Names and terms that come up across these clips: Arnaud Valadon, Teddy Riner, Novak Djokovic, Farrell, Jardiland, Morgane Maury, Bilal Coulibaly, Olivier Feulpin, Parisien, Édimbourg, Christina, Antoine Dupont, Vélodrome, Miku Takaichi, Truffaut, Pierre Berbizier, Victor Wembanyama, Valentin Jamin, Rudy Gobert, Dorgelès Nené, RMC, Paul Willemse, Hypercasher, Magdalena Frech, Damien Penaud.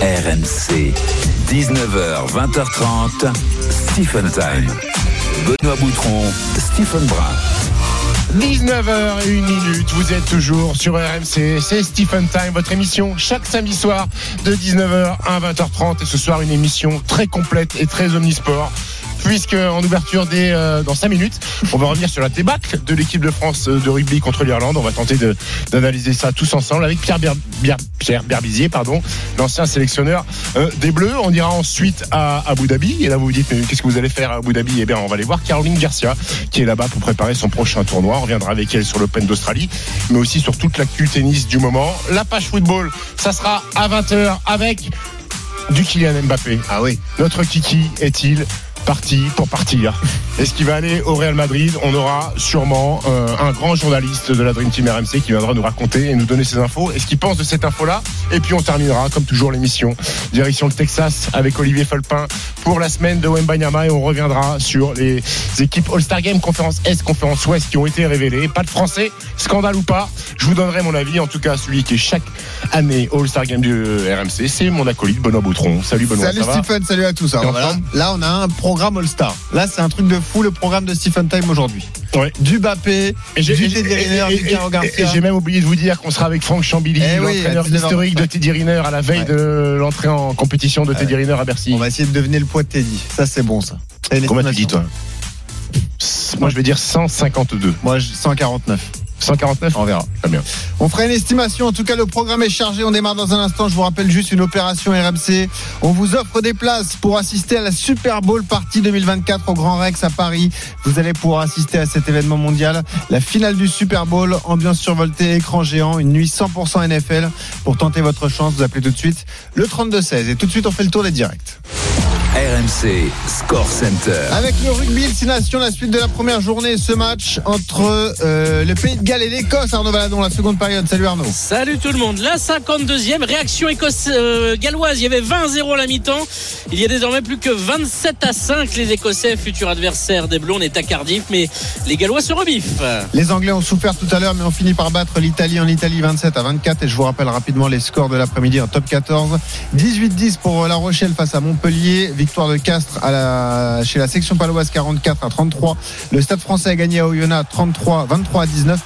RMC, 19h, 20h30, Stephen Time. Benoît Boutron, Stephen Brun. 19h01, vous êtes toujours sur RMC, c'est Stephen Time, votre émission chaque samedi soir de 19h à 20h30. Et ce soir, une émission très complète et très omnisport, puisque en ouverture dans 5 minutes, on va revenir sur la débâcle de l'équipe de France de rugby contre l'Irlande. On va tenter d'analyser ça tous ensemble avec Pierre Berbizier, l'ancien sélectionneur des Bleus. On ira ensuite à Abu Dhabi. Et là, vous vous dites, mais qu'est-ce que vous allez faire à Abu Dhabi ? Eh bien, on va aller voir Caroline Garcia, qui est là-bas pour préparer son prochain tournoi. On reviendra avec elle sur l'Open d'Australie, mais aussi sur toute l'actu tennis du moment. La page football, ça sera à 20h avec du Kylian Mbappé. Ah oui. Notre Kiki est-il parti pour partir? Est-ce qu'il va aller au Real Madrid? On aura sûrement un grand journaliste de la Dream Team RMC qui viendra nous raconter et nous donner ses infos. Est-ce qu'il pense de cette info-là? Et puis on terminera, comme toujours, l'émission direction le Texas avec Olivier Feulpin pour la semaine de Wembanyama, et on reviendra sur les équipes All-Star Game, conférence Est, conférence Ouest, qui ont été révélées. Pas de français, scandale ou pas, je vous donnerai mon avis. En tout cas, celui qui est chaque année All-Star Game du RMC, c'est mon acolyte Benoît Boutron. Salut Benoît. Salut Stephen, salut à tous. Alors, là, on a un programme All-Star. Là, c'est un truc de fou, le programme de Stephen Time aujourd'hui. Ouais. Du Mbappé, du Teddy Riner, du Pierre Berbizier. J'ai même oublié de vous dire qu'on sera avec Franck Chambilly, l'entraîneur historique de Teddy Riner, à la veille de l'entrée en compétition de Teddy Riner à Bercy. On va essayer de deviner le poids de Teddy. Ça, c'est bon, ça. Comment tu dis, toi ? Moi, je vais dire 152. Moi, 149. 149, on verra. Très bien. On fera une estimation. En tout cas, le programme est chargé. On démarre dans un instant. Je vous rappelle juste une opération RMC. On vous offre des places pour assister à la Super Bowl partie 2024 au Grand Rex à Paris. Vous allez pouvoir assister à cet événement mondial. La finale du Super Bowl, ambiance survoltée, écran géant, une nuit 100% NFL. Pour tenter votre chance, vous appelez tout de suite le 32-16. Et tout de suite, on fait le tour des directs. RMC Score Center. Avec le rugby, le Six Nations, la suite de la première journée. Ce match entre le Pays de Galles et l'Écosse. Arnaud Valadon, la seconde période. Salut Arnaud. Salut tout le monde. La 52e réaction écosse-galloise. Il y avait 20-0 à la mi-temps. Il y a désormais plus que 27-5. Les Écossais, futurs adversaires des Bleus. On est à Cardiff, mais les Gallois se rebiffent. Les Anglais ont souffert tout à l'heure, mais ont fini par battre l'Italie en Italie 27-24. Et je vous rappelle rapidement les scores de l'après-midi en top 14. 18-10 pour La Rochelle face à Montpellier. Victoire de Castres chez la section paloise 44-33. Le Stade français a gagné à Oyonnax 23-19.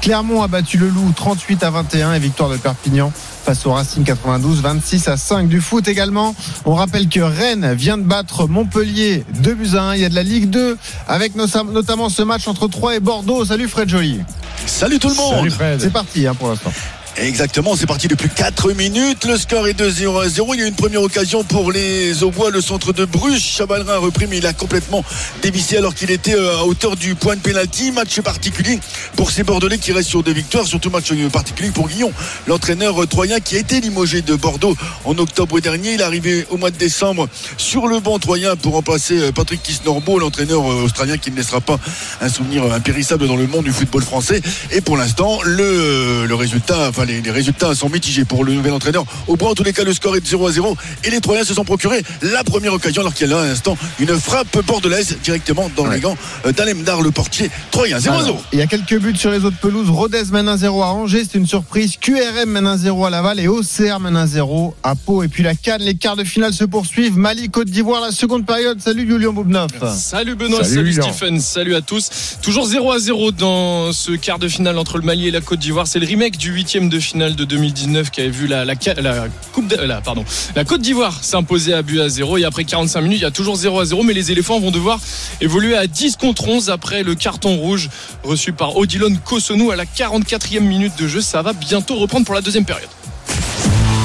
Clermont a battu le Loup 38-21 et victoire de Perpignan face au Racing 92, 26-5. Du foot également, on rappelle que Rennes vient de battre Montpellier 2-1. Il y a de la Ligue 2 avec notamment ce match entre Troyes et Bordeaux. Salut Fred Joly. Salut tout le monde. Salut Fred. C'est parti pour l'instant. Exactement, c'est parti depuis 4 minutes. Le score est de 0-0. Il y a eu une première occasion pour les Aubois, le centre de Bruges. Chabalrin a repris, mais il a complètement dévissé alors qu'il était à hauteur du point de pénalty. Match particulier pour ces Bordelais qui restent sur des victoires. Surtout match particulier pour Guillon, l'entraîneur troyen qui a été limogé de Bordeaux en octobre dernier. Il est arrivé au mois de décembre sur le banc troyen pour remplacer Patrick Kisnorbo, l'entraîneur australien qui ne laissera pas un souvenir impérissable dans le monde du football français. Et pour l'instant, le résultat... Les résultats sont mitigés pour le nouvel entraîneur au bois. En tous les cas, le score est de 0-0 et les Troyens se sont procurés la première occasion, alors qu'il y a là à l'instant une frappe bordelaise directement dans les gants d'Alemdar, le portier troyen. 0-0. Alors, il y a quelques buts sur les autres pelouses. Rodez mène 1-0 à Angers, c'est une surprise. QRM mène 1-0 à Laval et OCR mène 1-0 à Pau. Et puis la CAN, les quarts de finale se poursuivent. Mali, Côte d'Ivoire, la seconde période. Salut Julien Boubnouf. Salut Benoît, salut Stephen, salut à tous. Toujours 0-0 dans ce quart de finale entre le Mali et la Côte d'Ivoire. C'est le remake du 8e de finale de 2019 qui avait vu la Côte d'Ivoire s'imposer à but à 0, et après 45 minutes il y a toujours 0-0, mais les éléphants vont devoir évoluer à 10 contre 11 après le carton rouge reçu par Odilon Kossounou à la 44e minute de jeu. Ça va bientôt reprendre pour la deuxième période.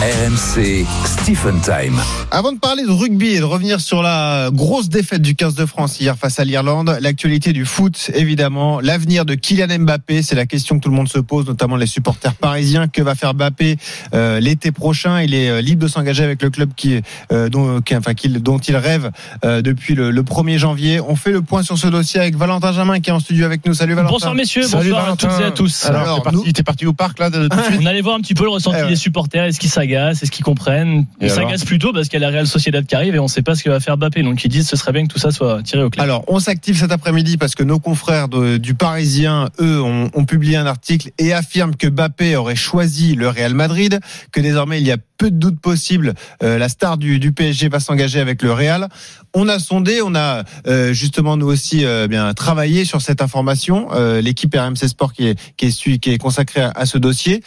RMC Stephen Time. Avant de parler de rugby et de revenir sur la grosse défaite du 15 de France hier face à l'Irlande, l'actualité du foot évidemment, l'avenir de Kylian Mbappé, c'est la question que tout le monde se pose, notamment les supporters parisiens. Que va faire Mbappé l'été prochain? Il est libre de s'engager avec le club dont il rêve depuis le 1er janvier. On fait le point sur ce dossier avec Valentin Jamin qui est en studio avec nous. Salut Valentin. Bonsoir messieurs, bonsoir à toutes et à tous. Alors, t'es parti au parc là, on allait voir un petit peu le ressenti des supporters. Est-ce qu'il s'agit s'agacent, est-ce qu'ils comprennent? Ils s'agacent plutôt parce qu'il y a la Real Sociedad qui arrive et on ne sait pas ce que va faire Mbappé. Donc ils disent ce serait bien que tout ça soit tiré au clair. Alors on s'active cet après-midi parce que nos confrères du Parisien, eux, ont publié un article et affirment que Mbappé aurait choisi le Real Madrid, que désormais il y a peu de doutes possibles, la star du PSG va s'engager avec le Real. On a sondé, on a justement nous aussi bien travaillé sur cette information, l'équipe RMC Sport qui est consacrée à ce dossier.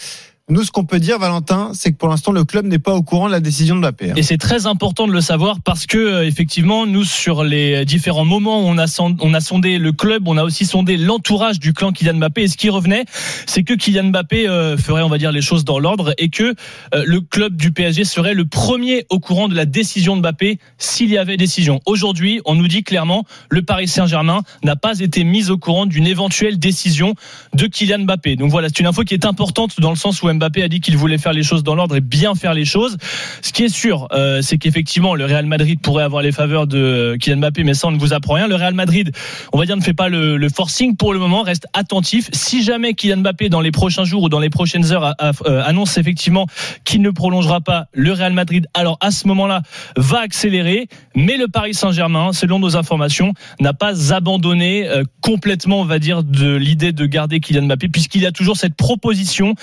Nous, ce qu'on peut dire, Valentin, c'est que pour l'instant, le club n'est pas au courant de la décision de Mbappé. Et c'est très important de le savoir parce que, effectivement, nous, sur les différents moments où on a sondé le club, on a aussi sondé l'entourage du clan Kylian Mbappé. Et ce qui revenait, c'est que Kylian Mbappé ferait, on va dire, les choses dans l'ordre et que le club du PSG serait le premier au courant de la décision de Mbappé s'il y avait décision. Aujourd'hui, on nous dit clairement, le Paris Saint-Germain n'a pas été mis au courant d'une éventuelle décision de Kylian Mbappé. Donc voilà, c'est une info qui est importante dans le sens où Mbappé a dit qu'il voulait faire les choses dans l'ordre et bien faire les choses. Ce qui est sûr, c'est qu'effectivement, le Real Madrid pourrait avoir les faveurs de Kylian Mbappé, mais ça, on ne vous apprend rien. Le Real Madrid, on va dire, ne fait pas le forcing pour le moment, reste attentif. Si jamais Kylian Mbappé, dans les prochains jours ou dans les prochaines heures, annonce effectivement qu'il ne prolongera pas, le Real Madrid, alors à ce moment-là, va accélérer. Mais le Paris Saint-Germain, selon nos informations, n'a pas abandonné complètement, on va dire, de l'idée de garder Kylian Mbappé, puisqu'il y a toujours cette proposition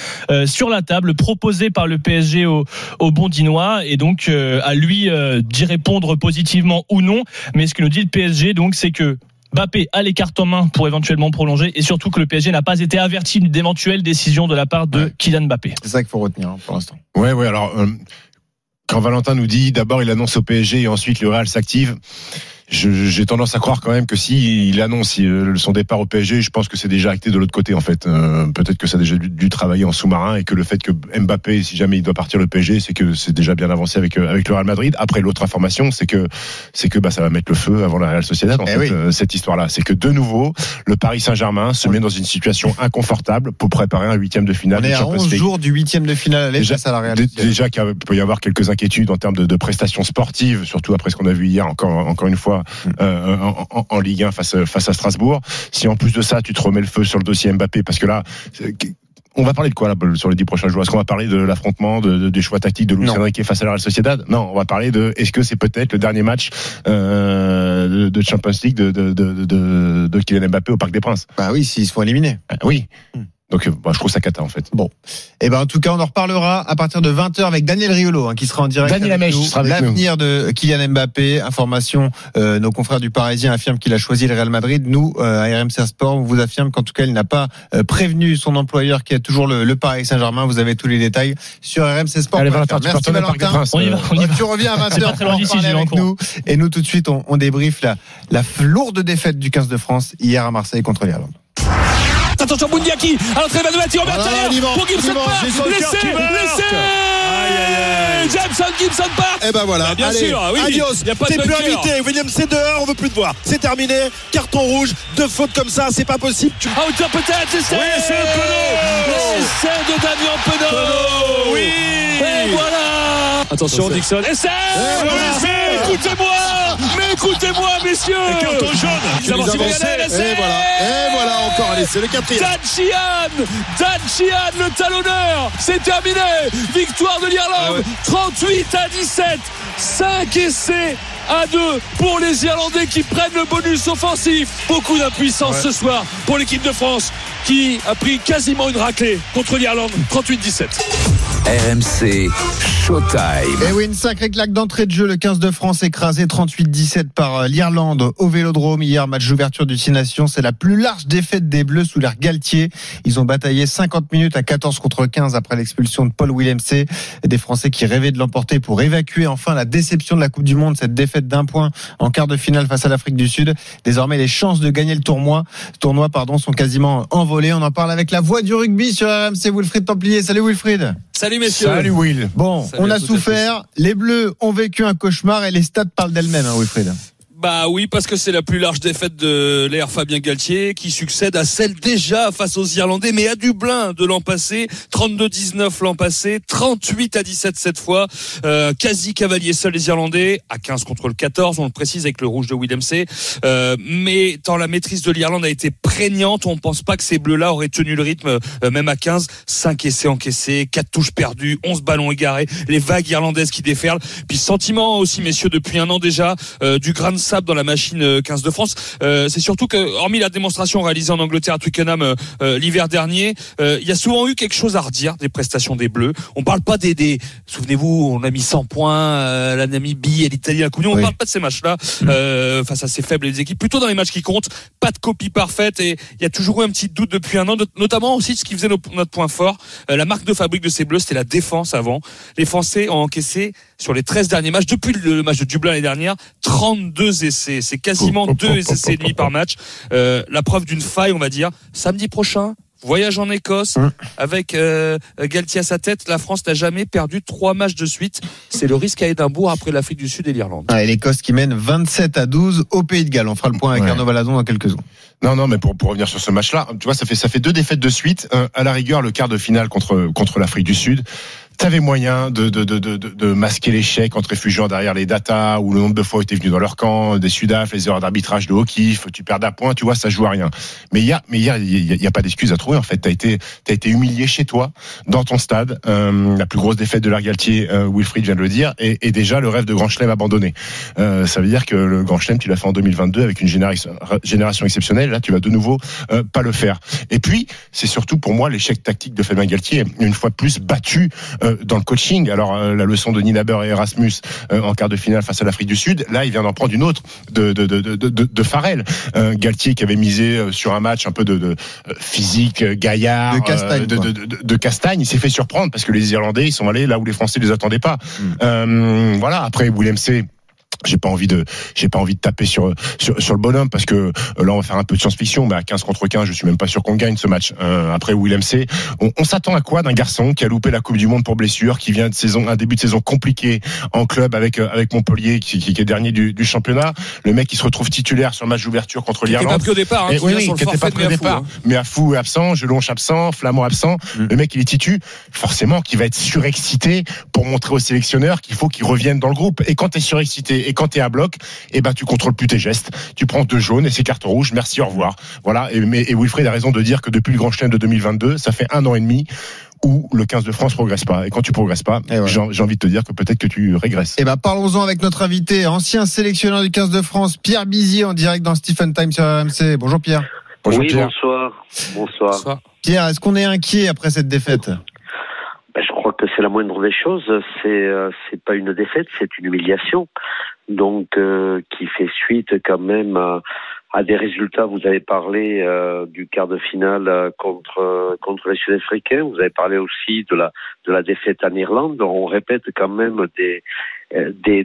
sur la table proposée par le PSG au Bondinois et donc à lui d'y répondre positivement ou non. Mais ce que nous dit le PSG, donc, c'est que Mbappé a les cartes en main pour éventuellement prolonger et surtout que le PSG n'a pas été averti d'éventuelles décisions de la part de Kylian Mbappé. C'est ça qu'il faut retenir pour l'instant. Ouais. Alors quand Valentin nous dit d'abord il annonce au PSG et ensuite le Real s'active. J'ai tendance à croire quand même que si il annonce son départ au PSG, je pense que c'est déjà acté de l'autre côté en fait. Peut-être que ça a déjà dû travailler en sous-marin et que le fait que Mbappé, si jamais il doit partir le PSG, c'est que c'est déjà bien avancé avec le Real Madrid. Après, l'autre information, c'est que ça va mettre le feu avant la Real Sociedad. Cette histoire-là, c'est que de nouveau le Paris Saint-Germain se met dans une situation inconfortable pour préparer un huitième de finale. On est à 11 jours du huitième de finale. Déjà qu'il peut y avoir quelques inquiétudes en termes de prestations sportives, surtout après ce qu'on a vu hier encore une fois. En Ligue 1 face à Strasbourg. Si en plus de ça tu te remets le feu sur le dossier Mbappé, parce que là on va parler de quoi là sur les 10 prochains jours? Est-ce qu'on va parler de l'affrontement, des choix tactiques de Luis Enrique face à la Real Sociedad? Non, on va parler de est-ce que c'est peut-être le dernier match de Champions League de Kylian Mbappé au Parc des Princes? Bah oui, s'ils se font éliminer. Donc je trouve ça cata en fait. Bon. Et ben en tout cas, on en reparlera à partir de 20h avec Daniel Riolo qui sera en direct avec nous. L'avenir de Kylian Mbappé, information nos confrères du Parisien affirment qu'il a choisi le Real Madrid. Nous à RMC Sport, on vous affirme qu'en tout cas, il n'a pas prévenu son employeur qui est toujours le Paris Saint-Germain. Vous avez tous les détails sur RMC Sport. Allez, merci Valentin. On y va. Tu reviens à 20h pour en parler avec nous et nous tout de suite on débriefe la lourde défaite du 15 de France hier à Marseille contre l'Irlande. Attention, Boundiaki, à l'entrée va de Mathieu, Robert Taylor, pour Gibson Park, laissez Gibson Park. Et ben voilà, bien sûr, adios, y a pas t'es de plus invité, Williams c'est dehors, on veut plus te voir, c'est terminé, carton rouge, 2 fautes comme ça, c'est pas possible. Ah oui, peut-être, c'est l'essai de Damien Penaud, oui, et voilà. Attention, Dixon, essai, mais écoutez-moi, messieurs. Et carton jaune. Et voilà encore. Allez, c'est le quatrième. Dan Sheehan, le talonneur. C'est terminé. Victoire de l'Irlande. 38-17. 5 essais à 2 pour les Irlandais qui prennent le bonus offensif. Beaucoup d'impuissance ce soir pour l'équipe de France qui a pris quasiment une raclée contre l'Irlande. 38-17. RMC Showtime. Et oui, une sacrée claque d'entrée de jeu. Le 15 de France écrasé 38-17 par l'Irlande au Vélodrome. Hier, match d'ouverture du Six Nations. C'est la plus large défaite des Bleus sous l'ère Galthié. Ils ont bataillé 50 minutes à 14 contre 15 après l'expulsion de Paul Willemse. Des Français qui rêvaient de l'emporter pour évacuer enfin la déception de la Coupe du Monde. Cette défaite d'un point en quart de finale face à l'Afrique du Sud. Désormais, les chances de gagner le tournoi, sont quasiment envolées. On en parle avec la voix du rugby sur RMC, Wilfried Templier. Salut Wilfried. Salut messieurs. Salut Will. Bon, on a souffert, les Bleus ont vécu un cauchemar et les stats parlent d'elles-mêmes, Wilfried. Bah oui, parce que c'est la plus large défaite de l'ère Fabien Galthié, qui succède à celle déjà face aux Irlandais, mais à Dublin de l'an passé, 32-19 l'an passé, 38-17 cette fois, quasi cavalier seul les Irlandais, à 15 contre le 14, on le précise avec le rouge de Willemse, mais tant la maîtrise de l'Irlande a été prégnante, on ne pense pas que ces bleus-là auraient tenu le rythme, même à 15, 5 essais encaissés, 4 touches perdues, 11 ballons égarés, les vagues irlandaises qui déferlent, puis sentiment aussi messieurs depuis un an déjà, du grain de sable dans la machine 15 de France. C'est surtout que, hormis la démonstration réalisée en Angleterre à Twickenham l'hiver dernier, il y a souvent eu quelque chose à redire des prestations des Bleus. On parle pas des souvenez-vous, on a mis 100 points la Namibie et l'Italie à la Coupe du Monde. On parle pas de ces matchs-là face à ces faibles équipes. Plutôt dans les matchs qui comptent. Pas de copie parfaite et il y a toujours eu un petit doute depuis un an, notamment aussi de ce qui faisait notre point fort. La marque de fabrique de ces Bleus, c'était la défense avant. Les Français ont encaissé sur les 13 derniers matchs, depuis le match de Dublin l'année dernière, 32 essais. C'est quasiment 2 essais et demi par match. La preuve d'une faille, on va dire. Samedi prochain, voyage en Écosse, avec Galthié à sa tête, la France n'a jamais perdu 3 matchs de suite. C'est le risque à Édimbourg après l'Afrique du Sud et l'Irlande. Ah, et l'Écosse qui mène 27-12 au Pays de Galles. On fera le point avec Arnaud Valadon dans quelques secondes. Non, mais pour revenir sur ce match-là, tu vois, ça fait 2 défaites de suite. À la rigueur, le quart de finale contre l'Afrique du Sud. T'avais moyen de masquer l'échec en te réfugiant derrière les datas ou le nombre de fois où t'es venu dans leur camp, des Sudaf, les erreurs d'arbitrage de Hokif, tu perds d'un point, tu vois, ça joue à rien. Mais il y a pas d'excuse à trouver, en fait. T'as été humilié chez toi, dans ton stade, la plus grosse défaite de l'ère Galthié, Wilfried vient de le dire, et déjà le rêve de Grand Chelem abandonné. Ça veut dire que le Grand Chelem, tu l'as fait en 2022 avec une génération exceptionnelle, là, tu vas de nouveau, pas le faire. Et puis, c'est surtout pour moi l'échec tactique de Fabien Galthié, une fois de plus battu, dans le coaching. Alors la leçon de Nienaber et Erasmus en quart de finale face à l'Afrique du Sud, là il vient d'en prendre une autre de Farrell. Galthié qui avait misé sur un match un peu de physique, gaillard, de castagne, il s'est fait surprendre parce que les Irlandais ils sont allés là où les Français ne les attendaient pas. Voilà, après Willemse, j'ai pas envie de taper sur le bonhomme parce que là on va faire un peu de science-fiction, mais à 15 contre 15 je suis même pas sûr qu'on gagne ce match. Après Willemse, on s'attend à quoi d'un garçon qui a loupé la Coupe du Monde pour blessure, qui vient de un début de saison compliqué en club avec Montpellier, qui est dernier du championnat, le mec qui se retrouve titulaire sur le match d'ouverture contre l'Irlande. Qui n'était pas pris au départ, qui n'était pas pris au départ, mais à fou absent, Jelonche absent, Flamand absent, le mec il est titu, forcément qui va être surexcité pour montrer au sélectionneur qu'il faut qu'il revienne dans le groupe. Et quand t'es surexcité et quand t'es à bloc, et ben tu contrôles plus tes gestes, tu prends 2 jaunes et c'est carte rouge, merci, au revoir. Voilà. Et Wilfried a raison de dire que depuis le Grand Chelem de 2022, ça fait 1 an et demi où le 15 de France progresse pas. Et quand tu progresses pas, j'ai envie de te dire que peut-être que tu régresses. Et ben parlons-en avec notre invité, ancien sélectionneur du 15 de France, Pierre Berbizier, en direct dans Stephen Time sur RMC. Bonjour Pierre. Bonjour, oui, Pierre. Bonsoir. Pierre, est-ce qu'on est inquiet après cette défaite ? Je crois que c'est la moindre des choses. C'est pas une défaite, c'est une humiliation. Donc qui fait suite quand même à des résultats. Vous avez parlé du quart de finale contre les Sud-Africains. Vous avez parlé aussi de la défaite en Irlande. On répète quand même des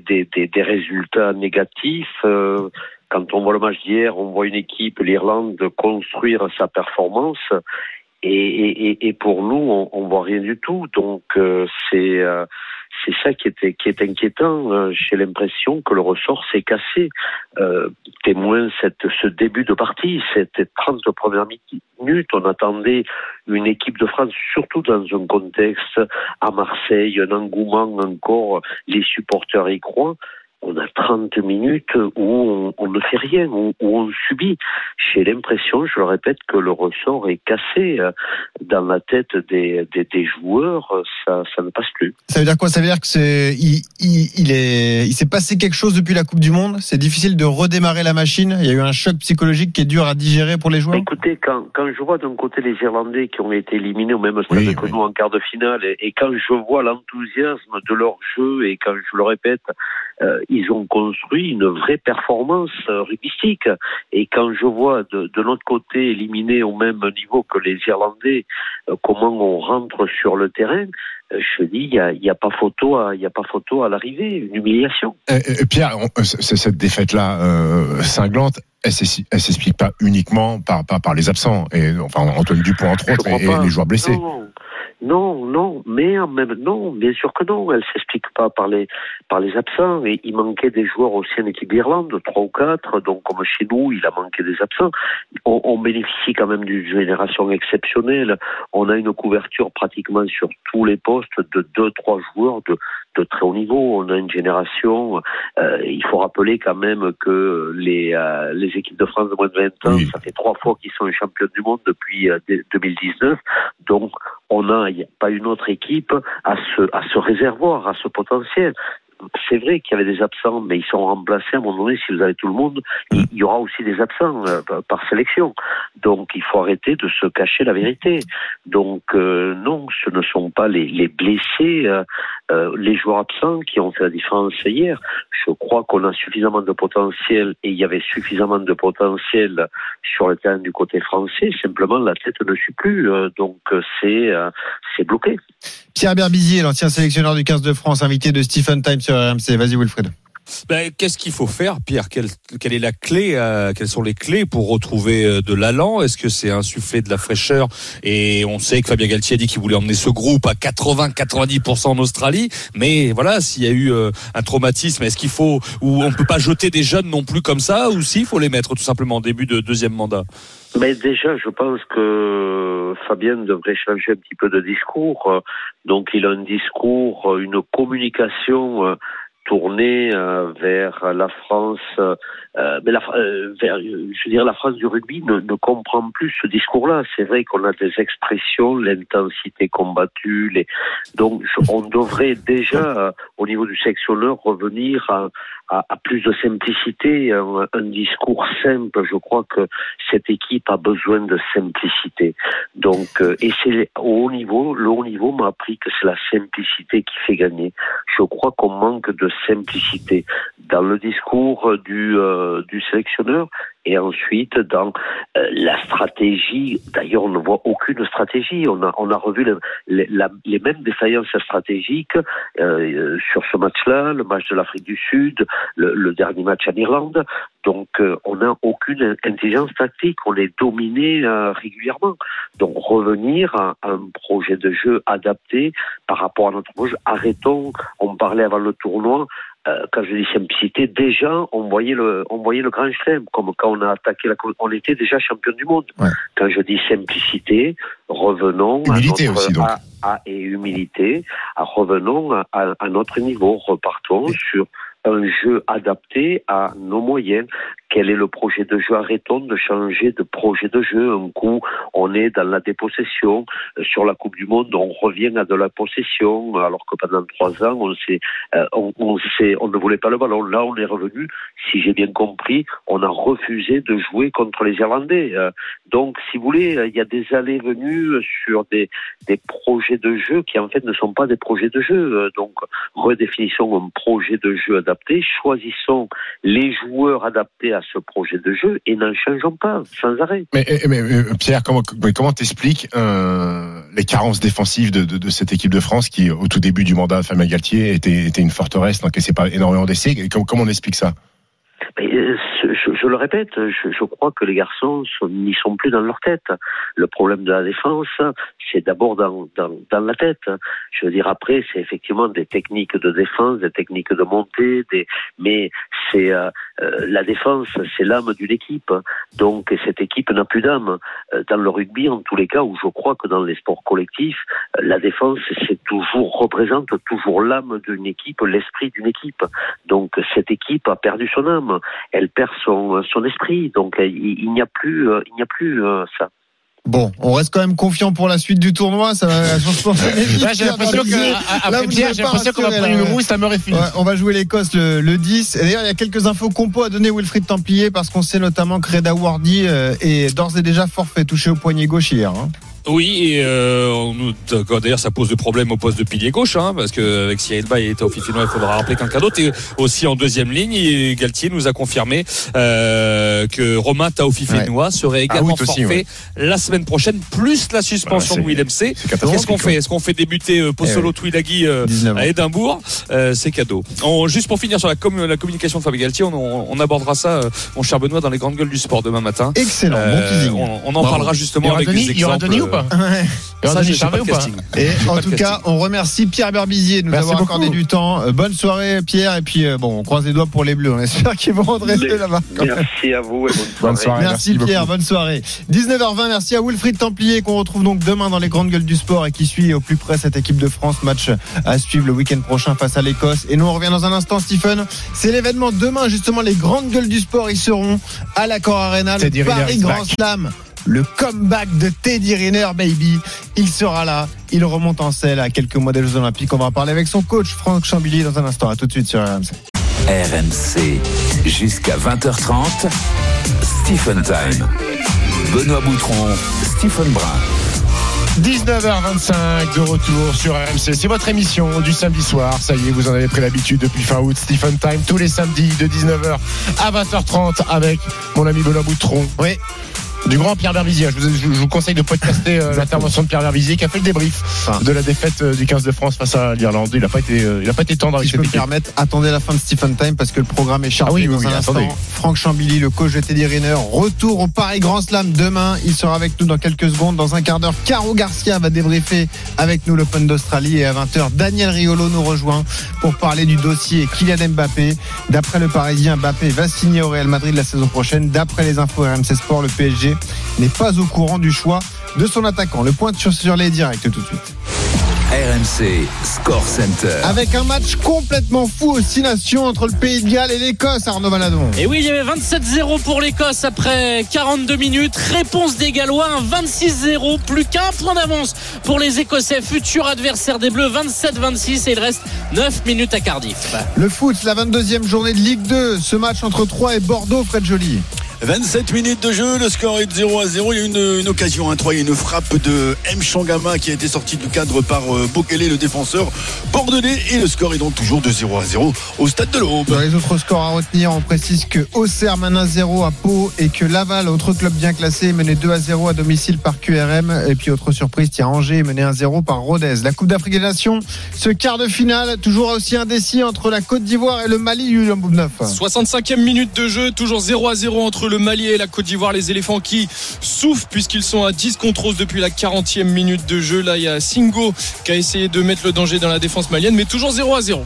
résultats négatifs. Quand on voit le match d'hier, on voit une équipe, l'Irlande, construire sa performance. Et pour nous, on voit rien du tout. Donc c'est ça qui est inquiétant. J'ai l'impression que le ressort s'est cassé. Témoin ce début de partie, c'était 30 premières minutes. On attendait une équipe de France, surtout dans un contexte à Marseille, un engouement encore, les supporters y croient. On a 30 minutes où on ne fait rien, où on subit. J'ai l'impression, je le répète, que le ressort est cassé dans la tête des joueurs. Ça ne passe plus. Ça veut dire quoi ? Ça veut dire que il s'est passé quelque chose depuis la Coupe du Monde. C'est difficile de redémarrer la machine. Il y a eu un choc psychologique qui est dur à digérer pour les joueurs. Écoutez, quand je vois d'un côté les Irlandais qui ont été éliminés au même stade que nous en quart de finale, et quand je vois l'enthousiasme de leur jeu, et quand je le répète, ils ont construit une vraie performance rugbyistique. Et quand je vois de notre côté éliminés au même niveau que les Irlandais, comment on rentre sur le terrain, je dis, il n'y a pas photo à l'arrivée, une humiliation. Pierre, cette défaite-là cinglante, elle s'explique pas uniquement par les absents, et enfin Antoine Dupont entre autres, et les joueurs blessés. Non. Non, bien sûr que non. Elle s'explique pas par les absents. Et il manquait des joueurs aussi en équipe d'Irlande, 3 ou 4. Donc, comme chez nous, il a manqué des absents. On bénéficie quand même d'une génération exceptionnelle. On a une couverture pratiquement sur tous les postes de 2-3 joueurs de très haut niveau. On a une génération. Il faut rappeler quand même que les équipes de France de moins de 20 ans, ça fait 3 fois qu'ils sont champions du monde depuis 2019. Donc, il n'y a pas une autre équipe à ce réservoir, à ce potentiel. C'est vrai qu'il y avait des absents, mais ils sont remplacés à un moment donné. Si vous avez tout le monde, il y aura aussi des absents par sélection. Donc, il faut arrêter de se cacher la vérité. Donc, non, ce ne sont pas les blessés, les joueurs absents qui ont fait la différence hier. Je crois qu'on a suffisamment de potentiel et il y avait suffisamment de potentiel sur le terrain du côté français. Simplement, la tête ne suit plus. Donc, c'est bloqué. Pierre Berbizier, l'ancien sélectionneur du 15 de France, invité de Stephen Time sur RMC. Vas-y, Wilfried. Ben, qu'est-ce qu'il faut faire, Pierre ? Quelle est la clé, quelles sont les clés pour retrouver de l'allant ? Est-ce que c'est insuffler de la fraîcheur ? Et on sait que Fabien Galthié a dit qu'il voulait emmener ce groupe à 80-90% en Australie. Mais voilà, s'il y a eu un traumatisme, est-ce qu'il faut, ou on ne peut pas jeter des jeunes non plus comme ça, ou s'il faut les mettre tout simplement en début de deuxième mandat ? Mais déjà, je pense que Fabien devrait changer un petit peu de discours. Donc, il a un discours, une communication tournée vers la France, la France du rugby ne comprend plus ce discours-là. C'est vrai qu'on a des expressions, l'intensité combattue, on devrait déjà, au niveau du sélectionneur, revenir à plus de simplicité, un discours simple. Je crois que cette équipe a besoin de simplicité. Donc, et c'est le haut niveau m'a appris que c'est la simplicité qui fait gagner. Je crois qu'on manque de simplicité dans le discours du sélectionneur. Et ensuite, dans la stratégie, d'ailleurs, on ne voit aucune stratégie. On a revu les mêmes défaillances stratégiques sur ce match-là, le match de l'Afrique du Sud, le dernier match en Irlande. Donc, on n'a aucune intelligence tactique. On est dominé régulièrement. Donc, revenir à un projet de jeu adapté par rapport à notre jeu. Arrêtons, on parlait avant le tournoi, quand je dis simplicité, déjà on voyait le Grand Slam, comme quand on a attaqué on était déjà champion du monde. Ouais. Quand je dis simplicité, revenons humilité à notre, aussi, donc. Et humilité, revenons à notre niveau, repartons sur un jeu adapté à nos moyens. Quel est le projet de jeu ? Arrêtons de changer de projet de jeu. Un coup, on est dans la dépossession. Sur la Coupe du Monde, on revient à de la possession, alors que pendant 3 ans, on ne voulait pas le ballon. Là, on est revenu. Si j'ai bien compris, on a refusé de jouer contre les Irlandais. Donc, si vous voulez, il y a des allées-venues sur des projets de jeu qui, en fait, ne sont pas des projets de jeu. Donc, redéfinissons un projet de jeu adapté. Choisissons les joueurs adaptés à ce projet de jeu et n'en changeons pas sans arrêt. Mais Pierre, comment t'expliques les carences défensives de cette équipe de France qui, au tout début du mandat de Fabien Galthié, était une forteresse, n'encaissait pas énormément d'essais. Comment on explique ça ? Je le répète, je crois que les garçons n'y sont plus dans leur tête. Le problème de la défense, c'est d'abord dans la tête. Je veux dire, après, c'est effectivement des techniques de défense, des techniques de montée, mais c'est la défense, c'est l'âme d'une équipe. Donc, cette équipe n'a plus d'âme. Dans le rugby, en tous les cas, où je crois que dans les sports collectifs, la défense représente toujours l'âme d'une équipe, l'esprit d'une équipe. Donc, cette équipe a perdu son âme. Elle perd son esprit, donc il n'y a plus ça. Bon, on reste quand même confiant pour la suite du tournoi. Ça va, je pense. Là, j'ai l'impression qu'on va prendre une rousse, ça me réfile. Ouais, on va jouer l'Écosse le 10. Et d'ailleurs, il y a quelques infos compo à donner Wilfried Templier, parce qu'on sait notamment que Reda Wardy est d'ores et déjà forfait, touché au poignet gauche hier. Hein. Oui, et d'ailleurs ça pose de problème au poste de pilier gauche, parce que avec Siaïd Bay et Taofi Finoy, il faudra rappeler quelqu'un d'autre. Et aussi en deuxième ligne, et Galthié nous a confirmé que Romain Taofi Finoy serait également forfait la semaine prochaine, plus la suspension de Willemse. Qu'est-ce qu'on fait ? Est-ce qu'on fait débuter Possolo Twilaghi à Édimbourg ? C'est cadeau. Juste pour finir sur la communication de Fabien Galthié, on abordera ça, mon cher Benoît, dans les grandes gueules du sport demain matin. Excellent. Bon teasing. On en parlera justement avec des exemples. pas. Ça, je sais pas ou pas. Et en tout cas, on remercie Pierre Berbizier de nous avoir accordé du temps. Bonne soirée, Pierre. Et puis, bon, on croise les doigts pour les Bleus. On espère qu'ils vont redresser là-bas. Merci à vous et bonne soirée. Merci, Pierre. Bonne soirée. 19h20, merci à Wilfried Templier qu'on retrouve donc demain dans les grandes gueules du sport et qui suit au plus près cette équipe de France. Match à suivre le week-end prochain face à l'Écosse. Et nous, on revient dans un instant, Stephen. C'est l'événement demain, justement, les grandes gueules du sport. Ils seront à l'Accor Arena, le Paris Grand Slam. Le comeback de Teddy Riner, baby. Il sera là. Il remonte en selle à quelques mois des Jeux Olympiques. On va en parler avec son coach, Franck Chambilly, dans un instant. À tout de suite sur RMC. RMC, jusqu'à 20h30. Stephen Time. Benoît Boutron, Stephen Brun. 19h25 de retour sur RMC. C'est votre émission du samedi soir. Ça y est, vous en avez pris l'habitude depuis fin août. Stephen Time, tous les samedis de 19h à 20h30 avec mon ami Benoît Boutron. Oui. Du grand Pierre Berbizier. Je vous conseille de podcaster l'intervention de Pierre Berbizier qui a fait le débrief de la défaite du 15 de France face à l'Irlande. Il n'a pas été tendre. Si je peux me permettre, attendez la fin de Stephen Time parce que le programme est chargé. Attendez. Franck Chambilly, le coach de Teddy Riner, retour au Paris Grand Slam demain. Il sera avec nous dans quelques secondes. Dans un quart d'heure, Caroline Garcia va débriefer avec nous l'Open d'Australie et à 20h, Daniel Riolo nous rejoint pour parler du dossier Kylian Mbappé. D'après le Parisien, Mbappé va signer au Real Madrid la saison prochaine. D'après les infos RMC Sport, le PSG n'est pas au courant du choix de son attaquant. Le point sur les directs tout de suite. RMC Score Center. Avec un match complètement fou aux Six Nations entre le Pays de Galles et l'Écosse, Arnaud Valadon. Et oui, il y avait 27-0 pour l'Écosse après 42 minutes. Réponse des Gallois, 26-0, plus qu'un point d'avance pour les Écossais, futur adversaire des Bleus, 27-26 et il reste 9 minutes à Cardiff. Le foot, la 22e journée de Ligue 2, ce match entre Troyes et Bordeaux, Fred Joly. 27 minutes de jeu, le score est de 0-0. Il y a une occasion, Troyes, une frappe de Mchangama qui a été sortie du cadre par Bokele, le défenseur bordelais, et le score est donc toujours de 0-0 au stade de l'Aube. Dans les autres scores à retenir, on précise que Auxerre mène 1-0 à Pau et que Laval, autre club bien classé, menait 2-0 à domicile par QRM. Et puis autre surprise, il y a Angers mené 1-0 par Rodez. La Coupe d'Afrique des Nations, ce quart de finale toujours aussi indécis entre la Côte d'Ivoire et le Mali. Julien Boubnouf. 65e minute de jeu, toujours 0-0 entre le Mali et la Côte d'Ivoire. Les éléphants qui souffrent puisqu'ils sont à 10 contre 11 depuis la 40e minute de jeu. Là, il y a Singo qui a essayé de mettre le danger dans la défense malienne, mais toujours 0-0.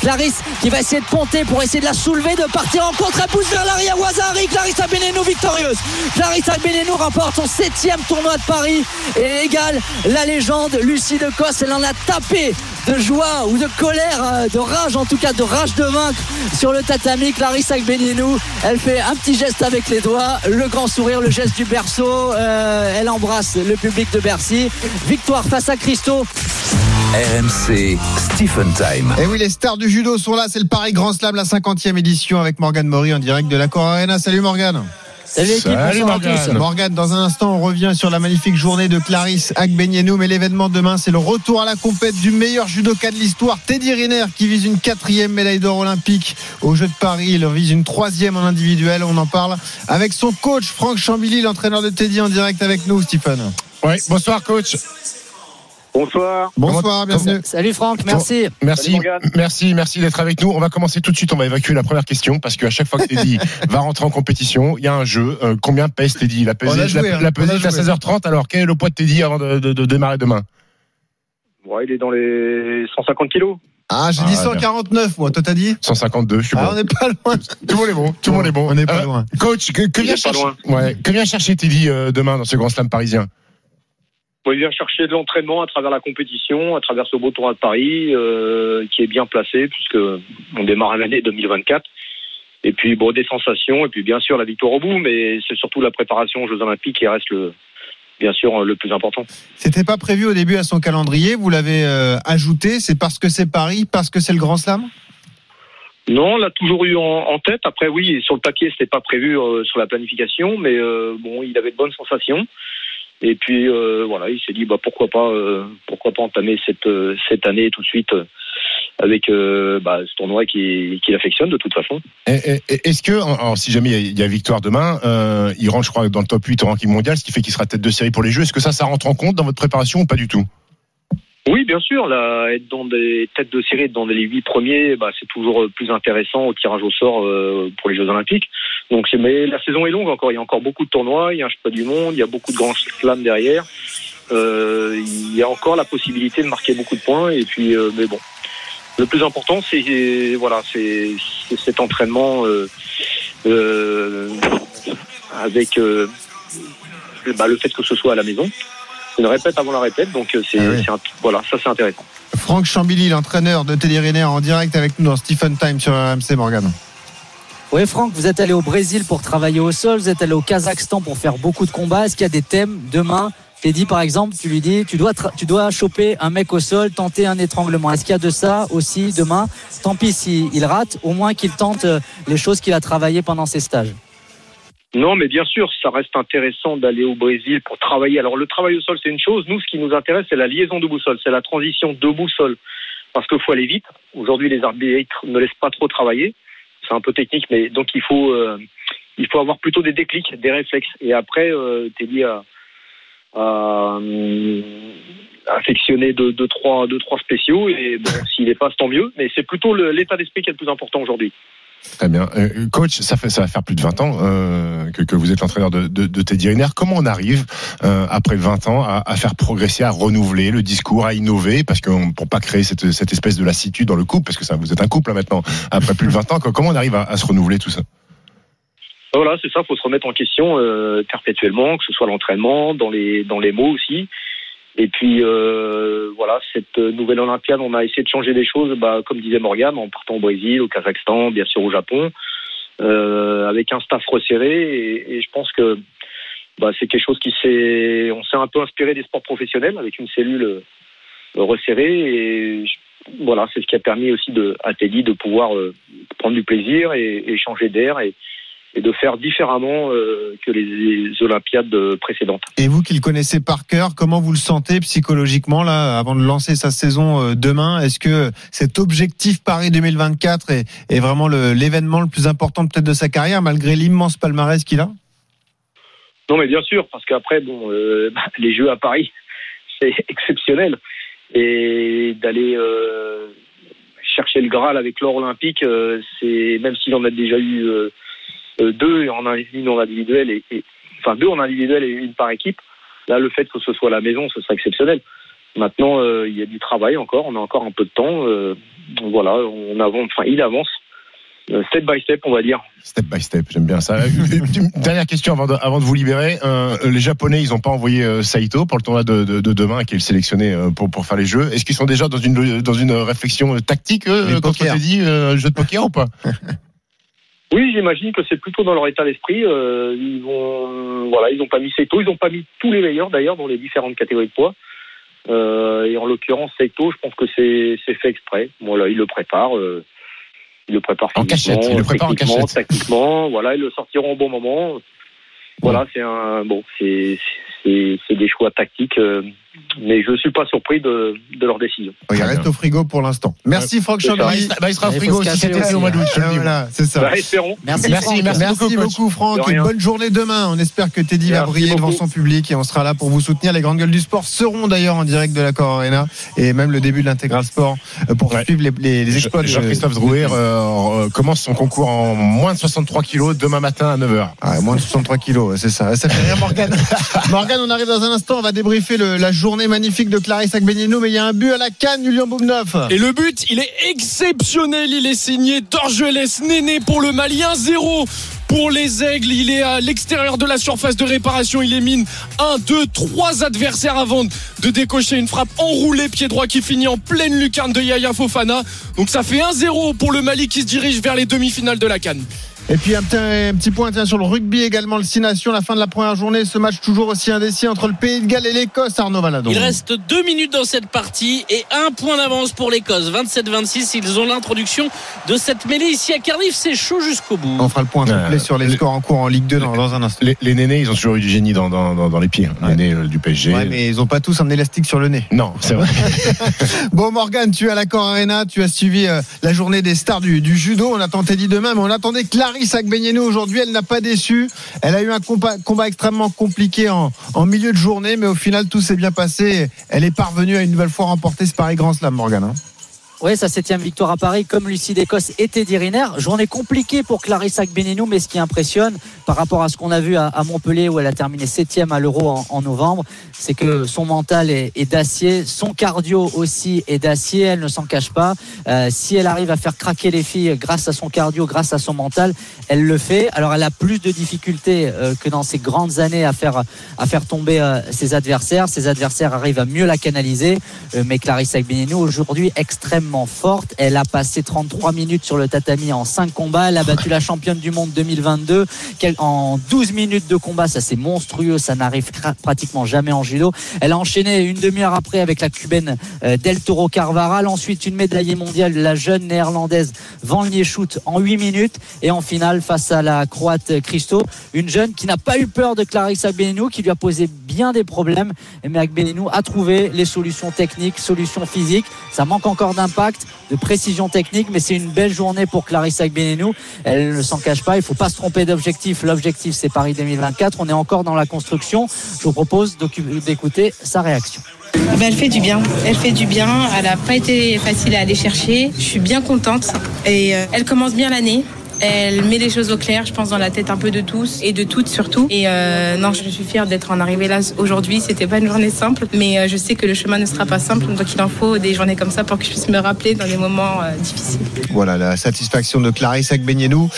Clarisse qui va essayer de ponter pour essayer de la soulever, de partir en contre, elle pousse vers l'arrière, Ouazzari, Clarisse Agbegninou victorieuse. Clarisse Agbegninou remporte son 7e tournoi de Paris et égale la légende Lucie de Cosse. Elle en a tapé de joie ou de colère, de rage en tout cas, de rage de vaincre sur le tatami. Clarisse Agbegninou, elle fait un petit geste avec les doigts, le grand sourire, le geste du berceau, elle embrasse le public de Bercy. Victoire face à Christo. RMC Stephen Time. Et oui, les stars du judo sont là, c'est le Paris Grand Slam, la 50e édition avec Morgane Maury en direct de l'Accor Arena. Salut Morgane. Salut Morgane. Morgane, dans un instant, on revient sur la magnifique journée de Clarisse Agbegninou. Mais l'événement demain, c'est le retour à la compète du meilleur judoka de l'histoire, Teddy Riner, qui vise une 4e médaille d'or olympique aux Jeux de Paris. Il vise une 3e en individuel. On en parle avec son coach, Franck Chambilly, l'entraîneur de Teddy, en direct avec nous, Stephen. Oui, bonsoir coach. Bonsoir, bienvenue. Salut Franck, merci. Merci d'être avec nous. On va commencer tout de suite, on va évacuer la première question parce qu'à chaque fois que Teddy va rentrer en compétition, il y a un jeu. Combien pèse Teddy ? La pesée est à 16h30, alors quel est le poids de Teddy avant de démarrer demain ? Ouais, il est dans les 150 kilos. Ah, j'ai dit 149, moi. Toi, t'as dit 152, je suis bon. On n'est pas loin. Tout le monde est bon. On n'est pas loin. Coach, que vient chercher Teddy demain dans ce Grand Slam parisien ? Il vient chercher de l'entraînement à travers la compétition, à travers ce beau tournoi de Paris qui est bien placé puisque on démarre l'année 2024. Et puis des sensations et puis bien sûr la victoire au bout, mais c'est surtout la préparation aux Jeux Olympiques qui reste le plus important. C'était pas prévu au début à son calendrier, vous l'avez ajouté, c'est parce que c'est Paris, parce que c'est le Grand Slam ? Non, on l'a toujours eu en tête. Après oui, sur le papier c'était pas prévu sur la planification, mais il avait de bonnes sensations. Et puis il s'est dit pourquoi pas entamer cette année tout de suite avec ce tournoi qu'il affectionne de toute façon. Est-ce que si jamais il y a victoire demain, il rentre je crois dans le top 8 au ranking mondial, ce qui fait qu'il sera tête de série pour les Jeux. Est-ce que ça rentre en compte dans votre préparation ou pas du tout ? Oui, bien sûr. Là, être dans des têtes de série, être dans les 8 premiers, bah, c'est toujours plus intéressant au tirage au sort pour les Jeux Olympiques. Donc, mais la saison est longue encore. Il y a encore beaucoup de tournois. Il y a un Championnat du Monde. Il y a beaucoup de grands slams derrière. Il y a encore la possibilité de marquer beaucoup de points. Et puis, mais bon, le plus important, c'est cet entraînement avec le fait que ce soit à la maison. Une répète avant la répète, donc c'est intéressant. Franck Chambilly, l'entraîneur de Teddy Riner, en direct avec nous dans Stephen Time sur RMC. Morgane. Oui, Franck, vous êtes allé au Brésil pour travailler au sol, vous êtes allé au Kazakhstan pour faire beaucoup de combats. Est-ce qu'il y a des thèmes demain? Teddy, par exemple, tu lui dis tu dois choper un mec au sol, tenter un étranglement. Est-ce qu'il y a de ça aussi demain? Tant pis s'il rate, au moins qu'il tente les choses qu'il a travaillées pendant ses stages. Non, mais bien sûr, ça reste intéressant d'aller au Brésil pour travailler. Alors, le travail au sol, c'est une chose. Nous, ce qui nous intéresse, c'est la liaison debout-sol, c'est la transition debout-sol. Parce qu'il faut aller vite. Aujourd'hui, les arbitres ne laissent pas trop travailler. C'est un peu technique, mais donc il faut avoir plutôt des déclics, des réflexes. Et après, Teddy a affectionné deux, trois spéciaux. Et bon, s'il les passe, tant mieux. Mais c'est plutôt l'état d'esprit qui est le plus important aujourd'hui. Très bien. Coach, ça va faire plus de 20 ans que vous êtes l'entraîneur de Teddy Riner. Comment on arrive, après 20 ans, à faire progresser, à renouveler le discours, à innover, parce que pour pas créer cette espèce de lassitude dans le couple, parce que vous êtes un couple, hein, maintenant, après plus de 20 ans, comment on arrive à se renouveler tout ça? Voilà, c'est ça, il faut se remettre en question perpétuellement, que ce soit l'entraînement, dans les mots aussi. Et puis, cette nouvelle Olympiade, on a essayé de changer des choses, comme disait Morgane, en partant au Brésil, au Kazakhstan, bien sûr au Japon, avec un staff resserré. Et je pense que c'est quelque chose on s'est un peu inspiré des sports professionnels, avec une cellule resserrée. Et c'est ce qui a permis aussi à Teddy de pouvoir prendre du plaisir et changer d'air. Et de faire différemment que les Olympiades précédentes. Et vous qui le connaissez par cœur, comment vous le sentez psychologiquement là, avant de lancer sa saison demain? Est-ce que cet objectif Paris 2024 est vraiment l'événement le plus important peut-être de sa carrière, malgré l'immense palmarès qu'il a? Non mais bien sûr, parce qu'après les Jeux à Paris, c'est exceptionnel. Et d'aller chercher le Graal avec l'or olympique, c'est, même s'il en a déjà eu... deux en individuel et une par équipe. Là, le fait que ce soit à la maison, ce serait exceptionnel. Maintenant, il y a du travail encore. On a encore un peu de temps. On avance. Enfin, il avance. Step by step, on va dire. Step by step, j'aime bien ça. Dernière question avant de vous libérer. Les Japonais, ils n'ont pas envoyé Saito pour le tournoi de demain, qui est le sélectionné pour faire les Jeux. Est-ce qu'ils sont déjà dans une réflexion tactique contre Teddy, jeu de poker ou pas? Oui, j'imagine que c'est plutôt dans leur état d'esprit. Ils n'ont pas mis Saito, ils n'ont pas mis tous les meilleurs d'ailleurs dans les différentes catégories de poids. Et en l'occurrence Saito, je pense que c'est fait exprès. Voilà, ils le préparent, en cachette, tactiquement. Voilà, ils le sortiront au bon moment. Voilà, ouais. C'est des choix tactiques, mais je ne suis pas surpris de leur décision. Il reste au frigo pour l'instant. Merci Franck Chambilly. Il sera au frigo si c'était au mois d'août. Voilà, c'est ça. Espérons. Merci beaucoup Franck. Une bonne journée demain. On espère que Teddy va briller devant son public et on sera là pour vous soutenir. Les grandes gueules du sport seront d'ailleurs en direct de l'Accor Arena et même le début de l'Intégral Sport pour suivre les exploits de Jean-Christophe Drouet. Commence son concours en moins de 63 kilos demain matin à 9h. Ah, moins de 63 kilos, c'est ça. Ça fait rien Morgane. On arrive dans un instant, on va débriefer la journée magnifique de Clarisse Agbegninou, mais il y a un but à la canne, Julien Boubnouf. Et le but, il est exceptionnel, il est signé Dorgelès Nené pour le Mali, 1-0. Pour les Aigles, il est à l'extérieur de la surface de réparation. Il élimine 3 adversaires avant de décocher une frappe enroulée pied droit qui finit en pleine lucarne de Yaya Fofana. Donc ça fait 1-0 pour le Mali qui se dirige vers les demi-finales de la CAN. Et puis un petit point sur le rugby également, le 6 Nations, la fin de la première journée. Ce match toujours aussi indécis entre le Pays de Galles et l'Écosse, Arnaud Valadon. Il reste 2 minutes dans cette partie et 1 point d'avance pour l'Écosse. 27-26, ils ont l'introduction de cette mêlée ici à Cardiff. C'est chaud jusqu'au bout. On fera le point complet sur les scores en cours en Ligue 2 dans un instant. Les nénés, ils ont toujours eu du génie dans les pieds. Les nénés du PSG. Ouais, mais ils n'ont pas tous un élastique sur le nez. Non, c'est vrai. Bon, Morgane, tu es à l'Accor Arena, tu as suivi la journée des stars du judo. On attendait demain, mais on attendait Clarisse Clarisse Agbegninou aujourd'hui, elle n'a pas déçu. Elle a eu un combat extrêmement compliqué en milieu de journée, mais au final tout s'est bien passé. Elle est parvenue à une nouvelle fois remporter ce Paris Grand Slam, Morgane. Oui, sa 7e victoire à Paris, comme Lucie d'Écosse et Teddy Riner. Journée compliquée pour Clarisse Agbegninou, mais ce qui impressionne par rapport à ce qu'on a vu à Montpellier, où elle a terminé 7e à l'Euro en novembre, c'est que son mental est d'acier, son cardio aussi est d'acier, elle ne s'en cache pas. Si elle arrive à faire craquer les filles grâce à son cardio, grâce à son mental, elle le fait. Alors elle a plus de difficultés que dans ses grandes années à faire tomber ses adversaires. Ses adversaires arrivent à mieux la canaliser, mais Clarisse Agbegninou aujourd'hui extrêmement forte. Elle a passé 33 minutes sur le tatami en 5 combats. Elle a battu la championne du monde 2022 en 12 minutes de combat. Ça, c'est monstrueux. Ça n'arrive pratiquement jamais en judo. Elle a enchaîné une demi-heure après avec la cubaine Del Toro Carvajal. Ensuite, une médaillée mondiale, la jeune néerlandaise Van Lieshout en 8 minutes. Et en finale, face à la croate Christo, une jeune qui n'a pas eu peur de Clarisse Agbegninou, qui lui a posé bien des problèmes. Mais Agbegninou a trouvé les solutions techniques, solutions physiques. Ça manque encore d'un de précision technique, mais c'est une belle journée pour Clarisse Agbegninou. Elle ne s'en cache pas, il ne faut pas se tromper d'objectif. L'objectif, c'est Paris 2024. On est encore dans la construction. Je vous propose d'écouter sa réaction. Elle fait du bien. Elle fait du bien. Elle n'a pas été facile à aller chercher. Je suis bien contente. Et elle commence bien l'année. Elle met les choses au clair, je pense, dans la tête un peu de tous et de toutes surtout. Et non, je suis fière d'être en arrivée là aujourd'hui. C'était pas une journée simple, mais je sais que le chemin ne sera pas simple, donc il en faut des journées comme ça pour que je puisse me rappeler dans des moments difficiles. Voilà la satisfaction de Clarisse Agbegninou.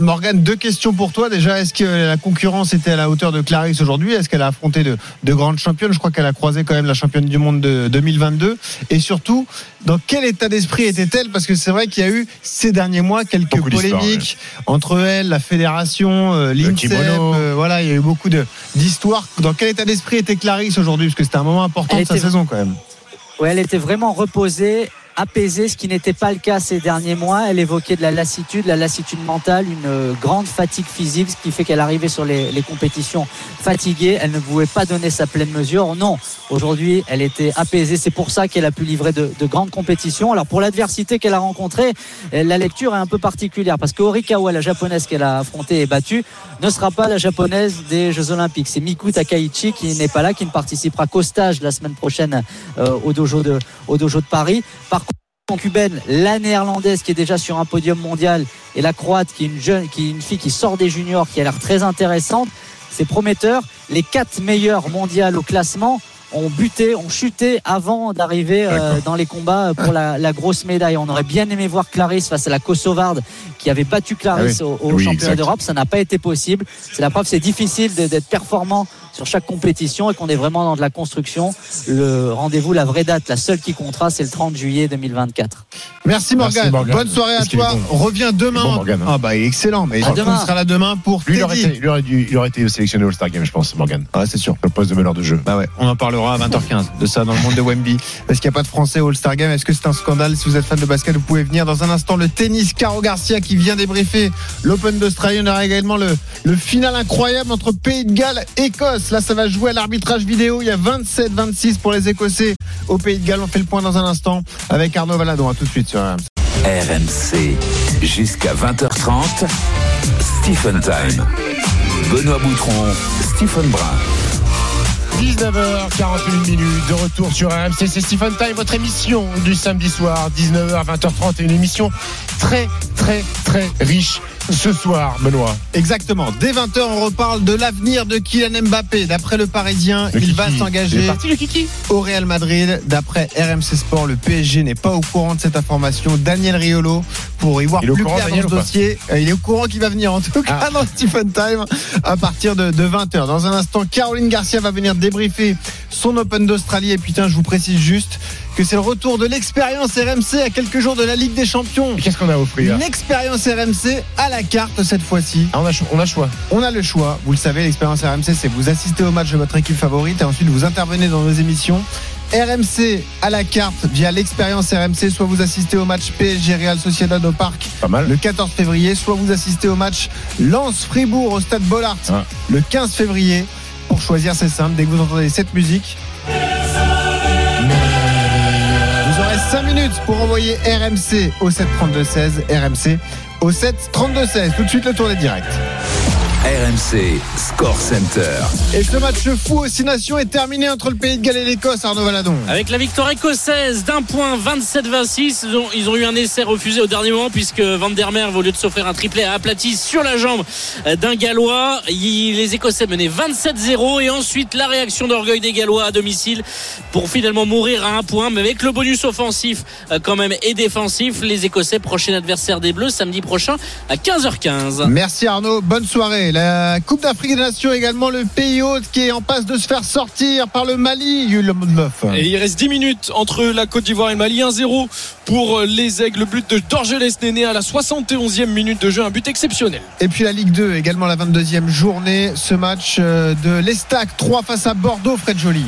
Morgane, deux questions pour toi. Déjà, est-ce que la concurrence était à la hauteur de Clarisse aujourd'hui? Est-ce qu'elle a affronté de grandes championnes? Je crois qu'elle a croisé quand même la championne du monde de 2022. Et surtout, dans quel état d'esprit était-elle? Parce que c'est vrai qu'il y a eu ces derniers mois quelques polémiques entre elle, la fédération, l'INSEP, voilà, il y a eu beaucoup d'histoires. Dans quel état d'esprit était Clarisse aujourd'hui? Parce que c'était un moment important de sa saison quand même. Ouais, elle était vraiment reposée, apaisée, ce qui n'était pas le cas ces derniers mois. Elle évoquait de la lassitude mentale, une grande fatigue physique, ce qui fait qu'elle arrivait sur les compétitions fatiguée. Elle ne pouvait pas donner sa pleine mesure. Non, aujourd'hui, elle était apaisée. C'est pour ça qu'elle a pu livrer de grandes compétitions. Alors, pour l'adversité qu'elle a rencontrée, la lecture est un peu particulière parce que Horikawa, la japonaise qu'elle a affrontée et battue, ne sera pas la japonaise des Jeux Olympiques. C'est Miku Takaichi qui n'est pas là, qui ne participera qu'au stage la semaine prochaine au dojo de Paris. Par cubaine, la néerlandaise qui est déjà sur un podium mondial et la croate qui est une fille qui sort des juniors, qui a l'air très intéressante. C'est prometteur. Les 4 meilleures mondiales au classement ont chuté avant d'arriver dans les combats pour la grosse médaille. On aurait bien aimé voir Clarisse face à la Kosovarde qui avait battu Clarisse au championnat d'Europe. Ça n'a pas été possible. C'est la preuve, c'est difficile d'être performant sur chaque compétition et qu'on est vraiment dans de la construction. Le rendez-vous, la vraie date, la seule qui comptera, c'est le 30 juillet 2024. Merci Morgane. Bonne soirée à toi. Reviens demain. Bon, Morgane, hein. Ah bah excellent. Mais on sera là demain pour Teddy. Il aurait été sélectionné All-Star Game, je pense, Morgane. Ah c'est sûr. Le poste de meneur de jeu. Bah ouais. On en parlera à 20h15 de ça dans le monde de Wemby. Est-ce qu'il n'y a pas de Français au All-Star Game? Est-ce que c'est un scandale? Si vous êtes fan de basket, vous pouvez venir. Dans un instant, le tennis, Caro Garcia qui vient débriefer l'Open d'Australie. On aura également le final incroyable entre Pays de Galles et Écosse. Là, ça va jouer à l'arbitrage vidéo. Il y a 27-26 pour les Écossais au Pays de Galles. On fait le point dans un instant avec Arnaud Valadon. À tout de suite sur RMC. RMC jusqu'à 20h30. Stephen Time. Benoît Boutron, Stephen Brun. 19h41, de retour sur RMC, c'est Stephen Time, votre émission du samedi soir, 19h-20h30, et une émission très très très riche ce soir, Benoît. Exactement, dès 20h on reparle de l'avenir de Kylian Mbappé. D'après le Parisien, va s'engager au Real Madrid. D'après RMC Sport, le PSG n'est pas au courant de cette information. Daniel Riolo, pour y voir plus clair dans ce dossier, il est au courant qu'il va venir en tout cas dans Stephen Time à partir de 20h. Dans un instant, Caroline Garcia va venir débriefer son Open d'Australie. Et putain, je vous précise juste que c'est le retour de l'expérience RMC à quelques jours de la Ligue des Champions. Et qu'est-ce qu'on a à offrir? Une expérience RMC à la carte cette fois-ci. Ah, on a choix. On a le choix. Vous le savez, l'expérience RMC, c'est vous assister au match de votre équipe favorite et ensuite vous intervenez dans nos émissions. RMC à la carte via l'expérience RMC, soit vous assistez au match PSG Real Sociedad au Parc le 14 février, soit vous assistez au match Lens-Fribourg au stade Bollaert le 15 février. Pour choisir, c'est simple, dès que vous entendez cette musique, 5 minutes pour envoyer RMC au 732-16. RMC au 732-16. Tout de suite le tour des directs. RMC Score Center. Et ce match fou aux Six Nations est terminé entre le Pays de Galles et l'Écosse, Arnaud Valadon. Avec la victoire écossaise d'un point 27-26, ils ont eu un essai refusé au dernier moment puisque Van der Merwe, au lieu de s'offrir un triplé, a aplati sur la jambe d'un Gallois. Les Écossais menaient 27-0 et ensuite la réaction d'orgueil des Gallois à domicile pour finalement mourir à un point. Mais avec le bonus offensif quand même et défensif, les Écossais, prochain adversaire des Bleus, samedi prochain à 15h15. Merci Arnaud, bonne soirée. La Coupe d'Afrique des Nations également, le pays hôte qui est en passe de se faire sortir par le Mali, Julien Boubnouf. Et il reste 10 minutes entre la Côte d'Ivoire et le Mali. 1-0 pour les Aigles. Le but de Dorgelès Nené à la 71e minute de jeu, un but exceptionnel. Et puis la Ligue 2 également, la 22e journée. Ce match de l'Estac 3 face à Bordeaux, Fred Joly.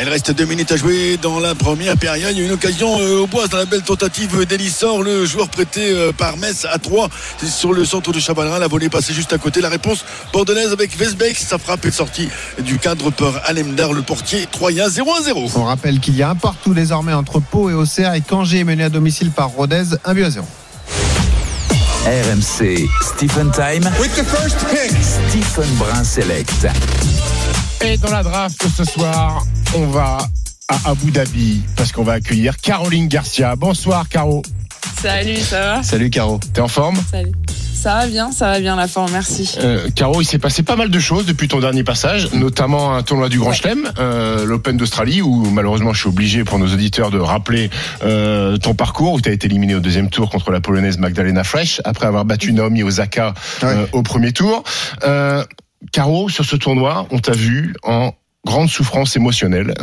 Il reste 2 minutes à jouer dans la première période. Il y a une occasion au bois dans la belle tentative d'Elissor, le joueur prêté par Metz à 3. C'est sur le centre de Chabalrin. La volée passée juste à côté. La réponse bordelaise avec Vesbeck. Sa frappe est sortie du cadre par Alemdar, le portier troyen. 0-0. On rappelle qu'il y a un partout désormais entre Pau et Auxerre, et qu'Angers est mené à domicile par Rodez 1-0. RMC Stephen Time. With the first pick. Stephen Brun Select. Et dans la draft ce soir, on va à Abu Dhabi parce qu'on va accueillir Caroline Garcia. Bonsoir Caro. Salut, ça va ? Salut Caro, t'es en forme ? Salut. Ça va bien la forme, merci. Caro, il s'est passé pas mal de choses depuis ton dernier passage, notamment un tournoi du Grand Chelem, l'Open d'Australie, où malheureusement je suis obligé pour nos auditeurs de rappeler ton parcours, où tu as été éliminé au deuxième tour contre la Polonaise Magdalena Frech, après avoir battu Naomi Osaka au premier tour. Caro, sur ce tournoi, on t'a vu en grande souffrance émotionnelle.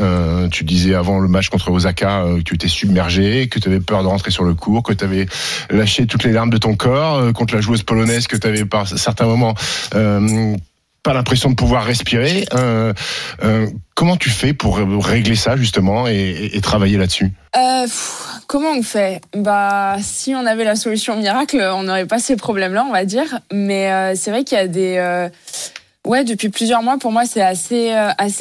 Tu disais avant le match contre Osaka que tu étais submergé, que tu avais peur de rentrer sur le court, que tu avais lâché toutes les larmes de ton corps contre la joueuse polonaise, que tu avais par certains moments pas l'impression de pouvoir respirer. Comment tu fais pour régler ça justement et travailler là-dessus ? Comment on fait ? Bah, si on avait la solution miracle, on n'aurait pas ces problèmes-là, on va dire. Mais c'est vrai qu'il y a des... Ouais, depuis plusieurs mois, pour moi, c'est assez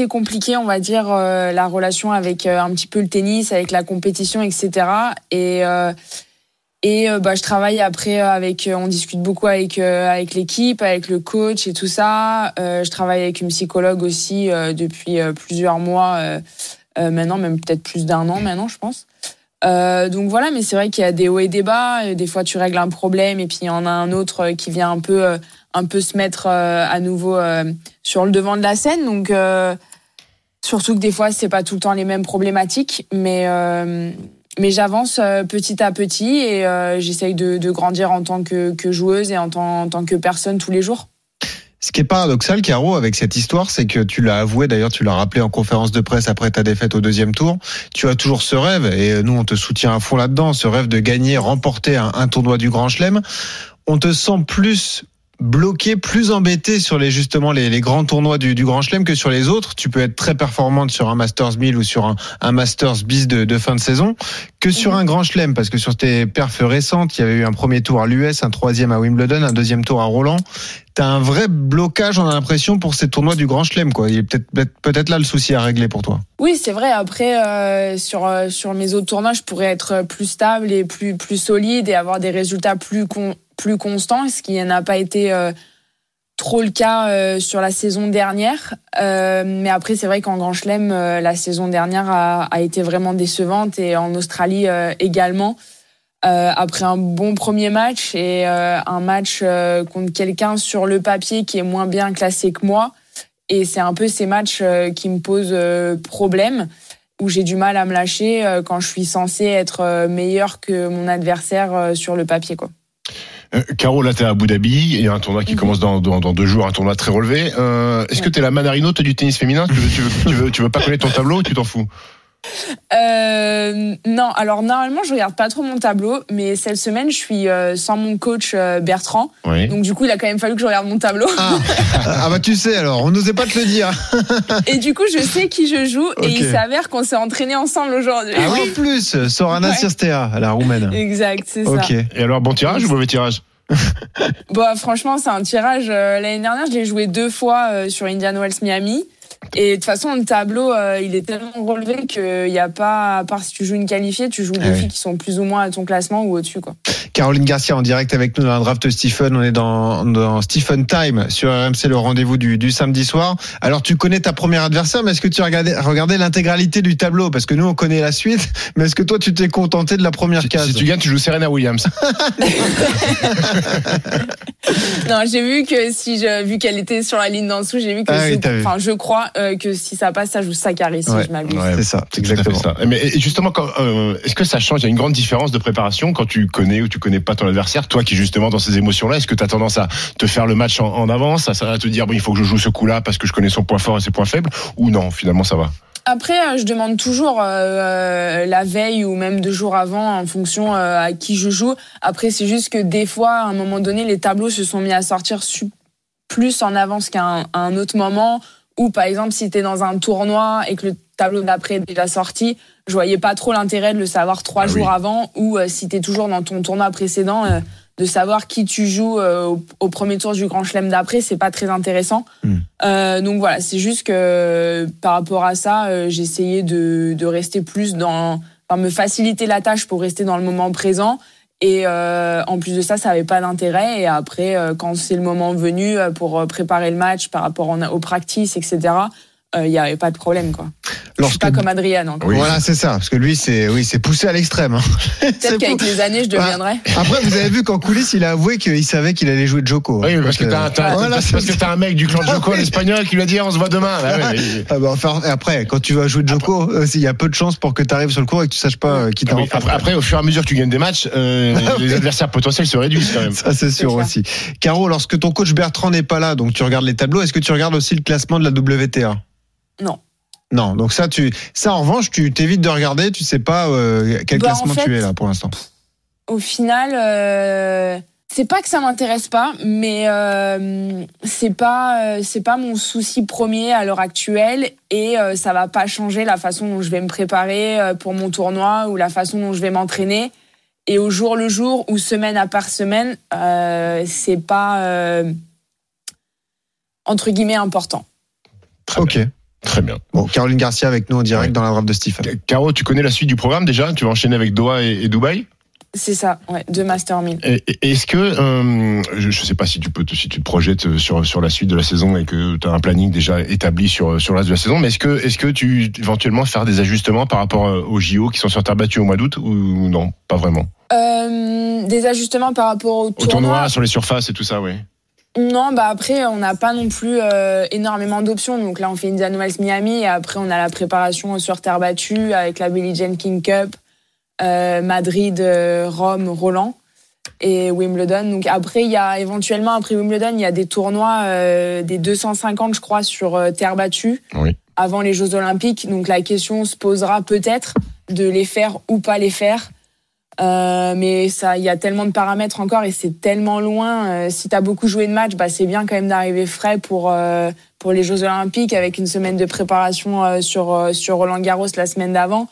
compliqué, on va dire, la relation avec un petit peu le tennis, avec la compétition, etc. Et bah, je travaille après avec, on discute beaucoup avec l'équipe, avec le coach et tout ça. Je travaille avec une psychologue aussi depuis plusieurs mois maintenant, même peut-être plus d'un an maintenant, je pense. Donc voilà, mais c'est vrai qu'il y a des hauts et des bas. Des fois, tu règles un problème et puis il y en a un autre qui vient un peu se mettre à nouveau sur le devant de la scène. Donc surtout que des fois, c'est pas tout le temps les mêmes problématiques, mais j'avance petit à petit et j'essaye de grandir en tant que joueuse et en tant que personne tous les jours. Ce qui est paradoxal, Caro, avec cette histoire, c'est que tu l'as avoué, d'ailleurs tu l'as rappelé en conférence de presse après ta défaite au deuxième tour, tu as toujours ce rêve, et nous on te soutient à fond là-dedans, ce rêve de gagner, remporter un tournoi du Grand Chelem. On te sent plus bloqué, plus embêté sur les grands tournois du Grand Chelem que sur les autres. Tu peux être très performante sur un Masters 1000 ou sur un Masters bis de fin de saison que sur un Grand Chelem, parce que sur tes perfs récentes, il y avait eu un premier tour à l'US, un troisième à Wimbledon, un deuxième tour à Roland. T'as un vrai blocage, on a l'impression, pour ces tournois du Grand Chelem, quoi. Il y a peut-être là le souci à régler pour toi. Oui, c'est vrai. Après, sur mes autres tournois, je pourrais être plus stable et plus solide et avoir des résultats plus constant, ce qui n'a pas été trop le cas sur la saison dernière. Mais après, c'est vrai qu'en Grand Chelem, la saison dernière a été vraiment décevante, et en Australie également. Après un bon premier match et un match contre quelqu'un sur le papier qui est moins bien classé que moi, et c'est un peu ces matchs qui me posent problème, où j'ai du mal à me lâcher quand je suis censée être meilleure que mon adversaire sur le papier, quoi. Caro, là t'es à Abu Dhabi, il y a un tournoi qui commence dans 2 jours, un tournoi très relevé. Est-ce que t'es la Manarino, t'es du tennis féminin? Tu veux pas connaître ton tableau ou tu t'en fous? Non, alors normalement je regarde pas trop mon tableau, mais cette semaine je suis sans mon coach Bertrand, oui. Donc du coup il a quand même fallu que je regarde mon tableau. Ah bah tu sais, alors on n'osait pas te le dire. Et du coup je sais qui je joue, okay. Et il s'avère qu'on s'est entraîné ensemble aujourd'hui. Ah oui, en plus Sorana Sirstea, la roumaine. Exact, c'est ça. Okay. Et alors bon tirage ou mauvais tirage? Bah franchement c'est un tirage. L'année dernière je l'ai joué 2 fois sur Indian Wells Miami. Et de toute façon, le tableau, il est tellement relevé qu'il n'y a pas, à part si tu joues une qualifiée, tu joues des filles qui sont plus ou moins à ton classement ou au-dessus, quoi. Caroline Garcia en direct avec nous dans la draft Stephen. On est dans Stephen Time sur RMC, le rendez-vous du samedi soir. Alors, tu connais ta première adversaire, mais est-ce que tu as regardé l'intégralité du tableau? Parce que nous, on connaît la suite, mais est-ce que toi, tu t'es contenté de la première case? Si tu gagnes, tu joues Serena Williams. Non, j'ai vu que vu qu'elle était sur la ligne d'en dessous, j'ai vu que je crois que si ça passe, ça joue Sakari, si je m'abuse. Ouais, c'est ça, c'est exactement ça. Mais justement, est-ce que ça change? Il y a une grande différence de préparation quand tu connais ou tu connais pas ton adversaire. Toi qui, justement, dans ces émotions-là, est-ce que tu as tendance à te faire le match en avance, à te dire bon, il faut que je joue ce coup-là parce que je connais son point fort et ses points faibles, ou non, finalement ça va? Après, je demande toujours la veille ou même 2 jours avant en fonction à qui je joue. Après, c'est juste que des fois, à un moment donné, les tableaux se sont mis à sortir plus en avance qu'à un autre moment. Ou par exemple, si t'es dans un tournoi et que le tableau d'après est déjà sorti, je voyais pas trop l'intérêt de le savoir 3 jours avant. Ou si t'es toujours dans ton tournoi précédent, de savoir qui tu joues au premier tour du Grand Chelem d'après, c'est pas très intéressant. Donc voilà, c'est juste que par rapport à ça, j'essayais de rester plus me faciliter la tâche pour rester dans le moment présent. Et en plus de ça, ça avait pas d'intérêt. Et après, quand c'est le moment venu pour préparer le match par rapport aux practices, etc., il y avait pas de problème, quoi. Je suis pas comme Adrien, encore. Oui. Voilà, c'est ça. Parce que lui, c'est poussé à l'extrême. Peut-être qu'avec les années, je deviendrai. Après, vous avez vu qu'en coulisses, il a avoué qu'il savait qu'il allait jouer Djoko. Oui, parce que t'as un mec du clan Djoko, l'espagnol, qui lui a dit on se voit demain. Là, oui. Après, quand tu vas jouer Djoko, il y a peu de chances pour que tu arrives sur le court et que tu saches pas qui t'a rencontré. Après, au fur et à mesure que tu gagnes des matchs, les adversaires potentiels se réduisent quand même. Ça, c'est sûr aussi. Caro, lorsque ton coach Bertrand n'est pas là, donc tu regardes les tableaux, est-ce que tu regardes aussi le classement de la WTA? Non. Non, donc ça en revanche, tu t'évites de regarder, tu sais pas quel classement en fait, tu es là pour l'instant. Au final, c'est pas que ça m'intéresse pas, mais c'est pas mon souci premier à l'heure actuelle et ça va pas changer la façon dont je vais me préparer pour mon tournoi ou la façon dont je vais m'entraîner. Et au jour le jour ou semaine à part semaine, c'est pas entre guillemets important. Très bien. Bon, Caroline Garcia avec nous en direct dans la draft de Stephen. Caro, tu connais la suite du programme déjà? Tu vas enchaîner avec Doha et Dubaï? C'est ça, 2 Masters 1000. Est-ce que, je ne sais pas si tu te projettes sur la suite de la saison et que tu as un planning déjà établi sur la suite de la saison, mais est-ce que tu éventuellement faire des ajustements par rapport aux JO qui sont sur terre battue au mois d'août ou non, pas vraiment? Des ajustements par rapport au tournoi, sur les surfaces et tout ça, oui. Non, après, on n'a pas non plus énormément d'options. Donc là, on fait Indian Wells Miami et après, on a la préparation sur terre battue avec la Billie Jean King Cup, Madrid, Rome, Roland et Wimbledon. Donc après, il y a éventuellement, après Wimbledon, il y a des tournois, des 250, je crois, sur terre battue avant les Jeux Olympiques. Donc la question se posera peut-être de les faire ou pas les faire. Mais ça, il y a tellement de paramètres encore et c'est tellement loin. Si t'as beaucoup joué de match, c'est bien quand même d'arriver frais pour les Jeux Olympiques avec une semaine de préparation sur Roland Garros la semaine d'avant.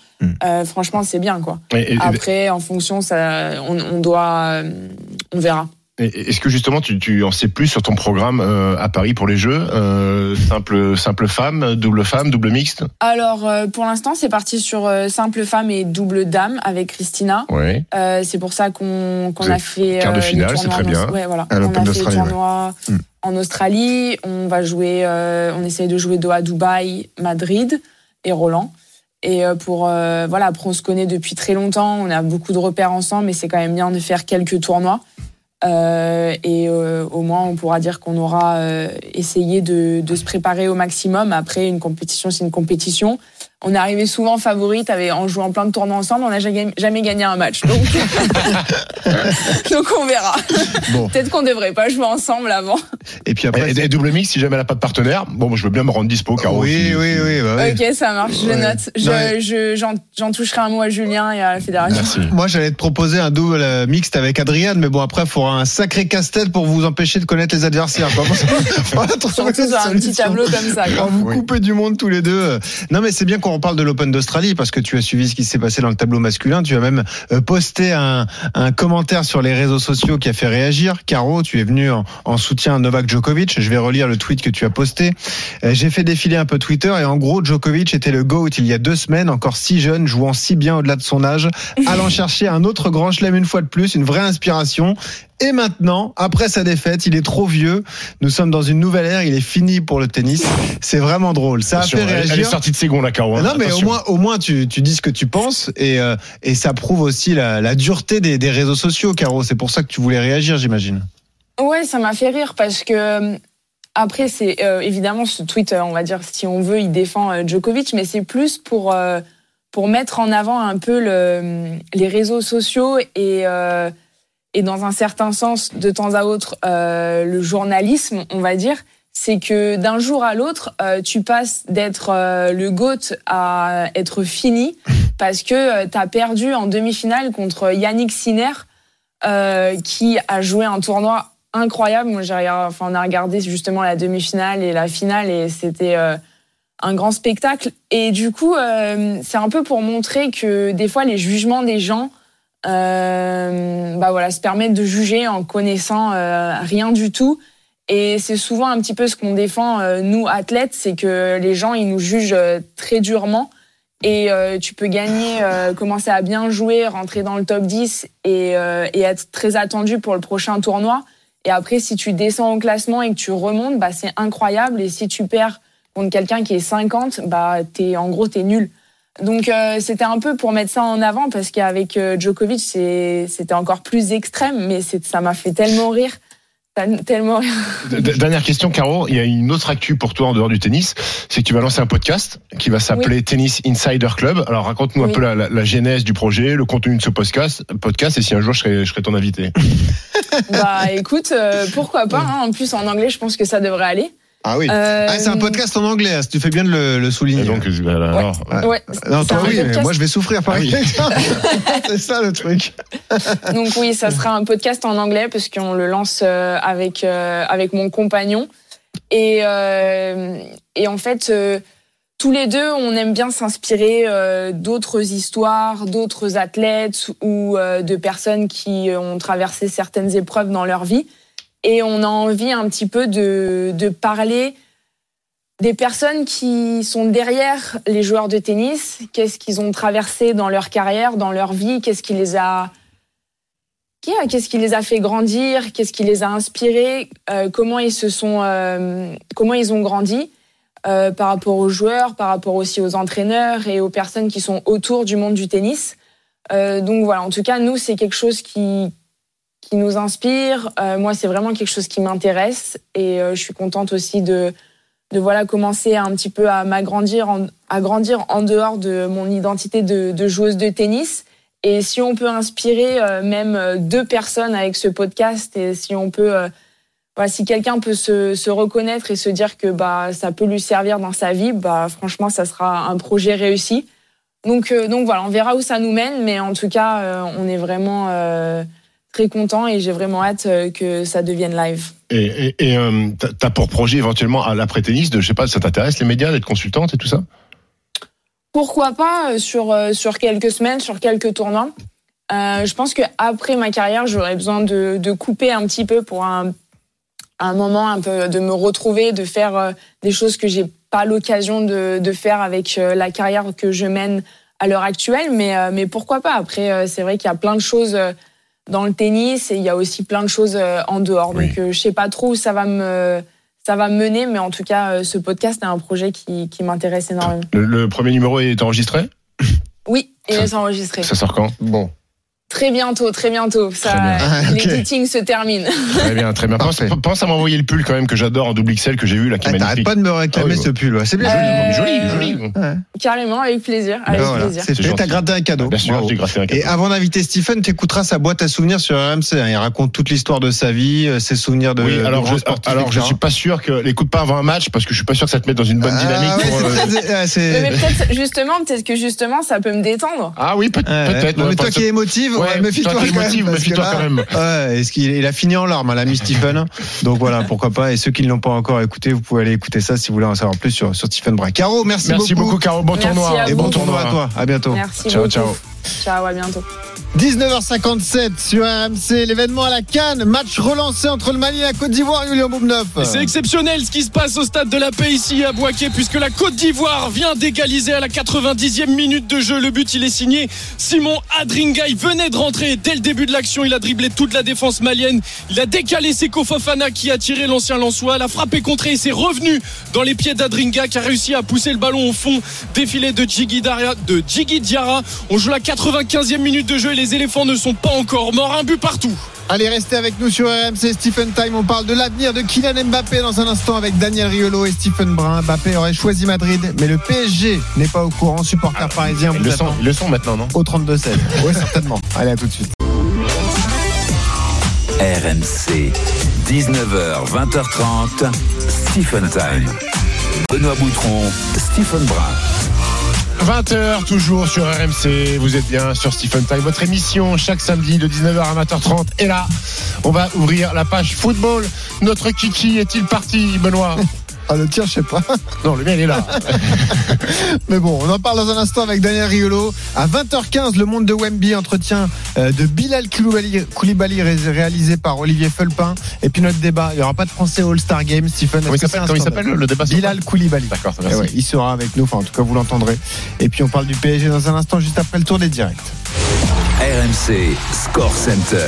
Franchement, c'est bien, quoi. Après, en fonction, ça, on verra. Et est-ce que justement tu en sais plus sur ton programme à Paris pour les Jeux, simple femme, double mixte? Alors pour l'instant c'est parti sur simple femme et double dame avec Christina. C'est pour ça qu'on a fait quart de finale, c'est très bien. On a fait le tournoi en Australie. On va jouer, on essaye de jouer Doha, Dubaï, Madrid et Roland. Et après on se connaît depuis très longtemps, on a beaucoup de repères ensemble, mais c'est quand même bien de faire quelques tournois. Au moins on pourra dire qu'on aura essayé de se préparer au maximum. Après, une compétition c'est une compétition, on est arrivé souvent favorite en jouant plein de tournois ensemble, on n'a jamais gagné un match donc, donc on verra. Peut-être qu'on ne devrait pas jouer ensemble avant. Et puis après, et double mix, si jamais elle n'a pas de partenaire, je veux bien me rendre dispo, Caro. Ok, ça marche, je note. J'en toucherai un mot à Julien et à la fédération. Merci. Moi j'allais te proposer un double mixte avec Adriane, mais bon, après il faudra un sacré casse-tête pour vous empêcher de connaître les adversaires, quoi. Surtout sur un petit tableau comme ça, quand vous coupez du monde tous les deux. Non mais c'est bien quand on parle de l'Open d'Australie, parce que tu as suivi ce qui s'est passé dans le tableau masculin, tu as même posté un commentaire sur les réseaux sociaux qui a fait réagir. Caro, tu es venu en soutien à Novak Djokovic. Je vais relire le tweet que tu as posté. J'ai fait défiler un peu Twitter et en gros, Djokovic était le GOAT il y a 2 semaines, encore si jeune, jouant si bien au-delà de son âge, allant chercher un autre grand chelem une fois de plus, une vraie inspiration. Et maintenant, après sa défaite, il est trop vieux. Nous sommes dans une nouvelle ère. Il est fini pour le tennis. C'est vraiment drôle. Ça a fait réagir. Elle est sortie de second, la Caro. Non, mais au moins, tu dis ce que tu penses et ça prouve aussi la dureté des réseaux sociaux, Caro. C'est pour ça que tu voulais réagir, j'imagine. Ouais, ça m'a fait rire parce que après, c'est évidemment ce tweet, on va dire, si on veut, il défend Djokovic, mais c'est plus pour mettre en avant un peu les réseaux sociaux et dans un certain sens, de temps à autre, le journalisme, on va dire, c'est que d'un jour à l'autre, tu passes d'être le GOAT à être fini parce que t'as perdu en demi-finale contre Yannick Sinner qui a joué un tournoi incroyable. Moi, on a regardé justement la demi-finale et la finale et c'était un grand spectacle. Et du coup, c'est un peu pour montrer que des fois, les jugements des gens se permettre de juger en connaissant rien du tout. Et c'est souvent un petit peu ce qu'on défend, nous, athlètes, c'est que les gens, ils nous jugent très durement. Et tu peux gagner, commencer à bien jouer, rentrer dans le top 10 et être très attendu pour le prochain tournoi. Et après, si tu descends au classement et que tu remontes, c'est incroyable. Et si tu perds contre quelqu'un qui est 50, t'es nul. Donc c'était un peu pour mettre ça en avant parce qu'avec Djokovic c'était encore plus extrême, mais ça m'a fait tellement rire. Tellement rire. Dernière question, Caro, il y a une autre actu pour toi en dehors du tennis, c'est que tu vas lancer un podcast qui va s'appeler Tennis Insider Club. Alors raconte-nous un peu la genèse du projet, le contenu de ce podcast et si un jour je serai ton invité. Écoute, pourquoi pas, hein. En plus en anglais je pense que ça devrait aller. Ah oui, c'est un podcast en anglais, tu fais bien de le souligner. Et donc, alors, ouais. Non, toi oui, mais moi je vais souffrir par exemple. C'est ça le truc. Donc oui, ça sera un podcast en anglais parce qu'on le lance avec mon compagnon. Et en fait, tous les deux, on aime bien s'inspirer d'autres histoires, d'autres athlètes ou de personnes qui ont traversé certaines épreuves dans leur vie. Et on a envie un petit peu de parler des personnes qui sont derrière les joueurs de tennis. Qu'est-ce qu'ils ont traversé dans leur carrière, dans leur vie? Qu'est-ce qui les a fait grandir? Qu'est-ce qui les a inspirés? Comment ils ont grandi par rapport aux joueurs, par rapport aussi aux entraîneurs et aux personnes qui sont autour du monde du tennis. Donc voilà, en tout cas, nous, c'est quelque chose qui nous inspire. Moi, c'est vraiment quelque chose qui m'intéresse et je suis contente aussi de commencer un petit peu à m'agrandir, à grandir en dehors de mon identité de joueuse de tennis. Et si on peut inspirer même 2 personnes avec ce podcast et si on peut, si quelqu'un peut se reconnaître et se dire que ça peut lui servir dans sa vie, franchement, ça sera un projet réussi. Donc voilà, on verra où ça nous mène, mais en tout cas, on est vraiment très content et j'ai vraiment hâte que ça devienne live. Et t'as pour projet éventuellement à l'après-tennis, ça t'intéresse les médias, d'être consultante et tout ça? Pourquoi pas sur quelques semaines, sur quelques tournois. Je pense qu'après ma carrière, j'aurais besoin de couper un petit peu pour un moment, un peu de me retrouver, de faire des choses que j'ai pas l'occasion de faire avec la carrière que je mène à l'heure actuelle. Mais pourquoi pas? Après, c'est vrai qu'il y a plein de choses dans le tennis et il y a aussi plein de choses en dehors. Oui. Donc je sais pas trop où ça va me mener, mais en tout cas ce podcast est un projet qui m'intéresse énormément. Le premier numéro est enregistré ? Oui, il est enregistré. Ça sort quand ? Bon. Très bientôt. L'editing se termine. Très bien. Pense à m'envoyer le pull quand même que j'adore en double XL que j'ai vu là qui est magnifique. T'arrêtes pas de me réclamer ce pull. Ouais. C'est bien joli. Ouais. Carrément, avec plaisir. C'est fait, t'as gratté un cadeau. Bien sûr, j'ai gratté un cadeau. Et avant d'inviter Stephen, t'écouteras sa boîte à souvenirs sur RMC. Il raconte toute l'histoire de sa vie, ses souvenirs de. Oui, alors je suis pas sûr que l'écoute pas avant un match parce que je suis pas sûr que ça te mette dans une bonne dynamique. Mais peut-être que justement ça peut me détendre. Ah oui, peut-être. Mais toi qui es émotive. méfie-toi quand même. Ouais, il a fini en larmes, à l'ami Stephen. Donc voilà, pourquoi pas. Et ceux qui ne l'ont pas encore écouté, vous pouvez aller écouter ça si vous voulez en savoir plus sur Stephen Brun. Caro, merci beaucoup Caro, bon tournoi. Et bon tournoi à toi. À bientôt. Merci ciao, beaucoup. Ciao, à bientôt. 19h57 sur RMC, l'événement à la CAN, match relancé entre le Mali et la Côte d'Ivoire, Julien Boubnouf. C'est exceptionnel ce qui se passe au stade de la Paix ici à Boaké, puisque la Côte d'Ivoire vient d'égaliser à la 90e minute de jeu. Le but, il est signé Simon Adringa. Il venait de rentrer dès le début de l'action, il a dribblé toute la défense malienne, il a décalé Seko Fofana qui a tiré l'ancien Lensois, la frappe est contrée et c'est revenu dans les pieds d'Adringa qui a réussi à pousser le ballon au fond des filets de Djigui Diarra. On joue la 95e minute de jeu et les éléphants ne sont pas encore morts, un but partout. Allez, restez avec nous sur RMC Stephen Time. On parle de l'avenir de Kylian Mbappé dans un instant avec Daniel Riolo et Stephen Brun. Mbappé aurait choisi Madrid, mais le PSG n'est pas au courant. Supporters parisiens, vous attendez. Ils le sont maintenant, non ? Au 32-16. Oui, certainement. Allez, à tout de suite. RMC, 19h, 20h30, Stephen Time. Benoît Boutron, Stephen Brun. 20h toujours sur RMC, vous êtes bien sur Stephen Time. Votre émission chaque samedi de 19h à 20h30 est là. On va ouvrir la page football. Notre Kiki est-il parti, Benoît ? Ah, le tien, je sais pas. Non, le mien, il est là. Mais bon, on en parle dans un instant avec Daniel Riolo. À 20h15, le monde de Wemby, entretien de Bilal Coulibaly réalisé par Olivier Feulpin. Et puis notre débat, il n'y aura pas de français All-Star Game, Stephen. Comment il s'appelle le débat? Bilal Coulibaly. D'accord, merci. Ouais, il sera avec nous, enfin, en tout cas, vous l'entendrez. Et puis, on parle du PSG dans un instant, juste après le tour des directs. RMC Score Center.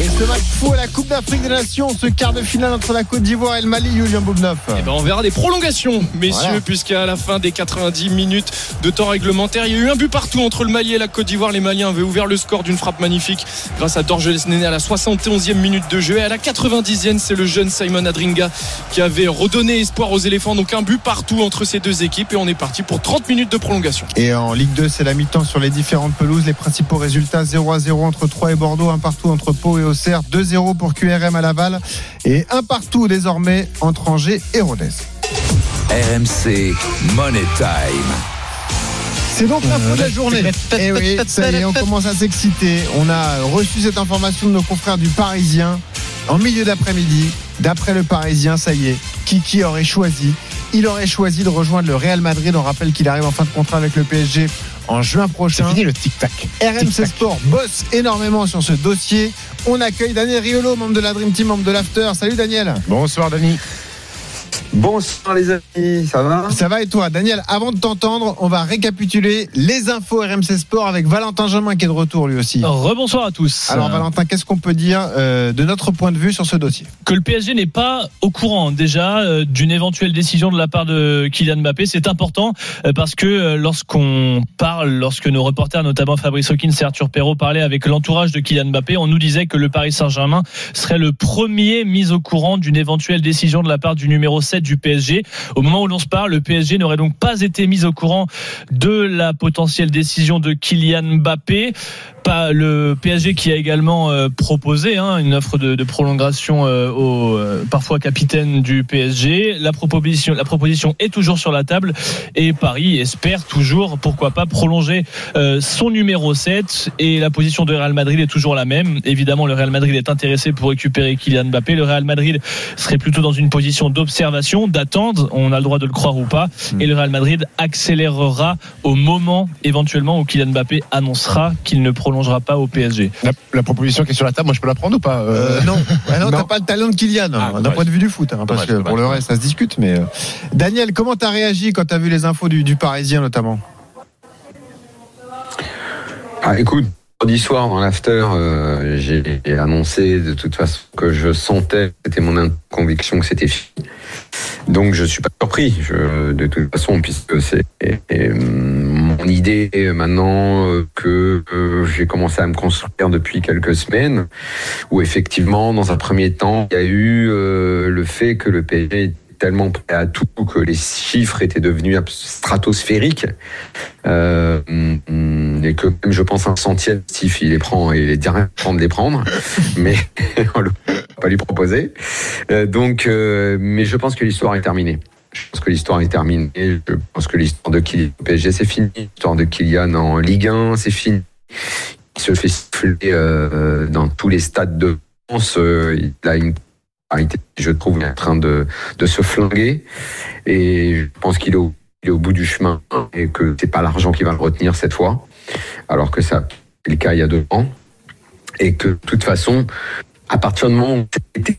Et ce match fou à la Coupe d'Afrique des Nations, ce quart de finale entre la Côte d'Ivoire et le Mali, Julien Boubnouf. Eh ben on verra des prolongations, messieurs, voilà. Puisqu'à la fin des 90 minutes de temps réglementaire, il y a eu un but partout entre le Mali et la Côte d'Ivoire. Les Maliens avaient ouvert le score d'une frappe magnifique grâce à Dorgelès Nené à la 71e minute de jeu. Et à la 90e, c'est le jeune Simon Adringa qui avait redonné espoir aux éléphants. Donc un but partout entre ces deux équipes et on est parti pour 30 minutes de prolongation. Et en Ligue 2, c'est la mi-temps sur les différentes pelouses. Les principaux résultats: 0-0 entre Troyes et Bordeaux, 1 partout entre Pau et Auxerre, 2-0 pour QRM à Laval et 1 partout désormais entre Angers et Rodez. RMC Money Time. C'est donc l'info de la journée. Et oui, ça y est, on commence à s'exciter. On a reçu cette information de nos confrères du Parisien en milieu d'après-midi. D'après le Parisien, ça y est, Kiki aurait choisi. Il aurait choisi de rejoindre le Real Madrid. On rappelle qu'il arrive en fin de contrat avec le PSG en juin prochain. C'est fini le tic-tac. RMC Sport bosse énormément sur ce dossier. On accueille Daniel Riolo, membre de la Dream Team, membre de l'After. Salut Daniel. Bonsoir Dani. Bonsoir les amis, ça va ? Ça va et toi Daniel, avant de t'entendre, on va récapituler les infos RMC Sport avec Valentin Jamin qui est de retour lui aussi. Rebonsoir à tous. Alors Valentin, qu'est-ce qu'on peut dire de notre point de vue sur ce dossier ? Que le PSG n'est pas au courant déjà d'une éventuelle décision de la part de Kylian Mbappé, c'est important parce que lorsqu'on parle, lorsque nos reporters, notamment Fabrice Hawkins et Arthur Perrault parlaient avec l'entourage de Kylian Mbappé, on nous disait que le Paris Saint-Germain serait le premier mis au courant d'une éventuelle décision de la part du numéro 7 du PSG. Au moment où l'on se parle, le PSG n'aurait donc pas été mis au courant de la potentielle décision de Kylian Mbappé. Pas le PSG qui a également proposé une offre de prolongation au parfois capitaine du PSG. La proposition est toujours sur la table et Paris espère toujours, pourquoi pas, prolonger son numéro 7. Et la position de Real Madrid est toujours la même. Évidemment, le Real Madrid est intéressé pour récupérer Kylian Mbappé. Le Real Madrid serait plutôt dans une position d'observation, d'attente. On a le droit de le croire ou pas. Et le Real Madrid accélérera au moment éventuellement où Kylian Mbappé annoncera qu'il ne prolongera pas au PSG. La proposition qui est sur la table, moi je peux la prendre ou pas ? Non, t'as pas le talent de Kylian d'un point de vue du foot, parce que pour le reste ça se discute. Mais Daniel, comment t'as réagi quand t'as vu les infos du Parisien notamment ? Écoute, vendredi soir dans l'after, j'ai annoncé de toute façon que je sentais, c'était mon conviction que c'était fini. Donc je suis pas surpris de toute façon, puisque c'est mon idée maintenant que j'ai commencé à me construire depuis quelques semaines, où effectivement dans un premier temps il y a eu le fait que le PSG était tellement prêt à tout que les chiffres étaient devenus stratosphériques et que même, je pense, un centième, Steve, il les prend et il est derrière de les prendre, mais on ne peut pas lui proposer. Mais je pense que l'histoire est terminée. Je pense que l'histoire de Kylian au PSG, c'est fini. L'histoire de Kylian en Ligue 1, c'est fini. se fait siffler dans tous les stades de France. Il a été, je trouve, en train de se flinguer. Et je pense qu'il est au bout du chemin et que c'est pas l'argent qui va le retenir cette fois, alors que ça c'est le cas il y a 2 ans. Et que, de toute façon, à partir du moment où c'était,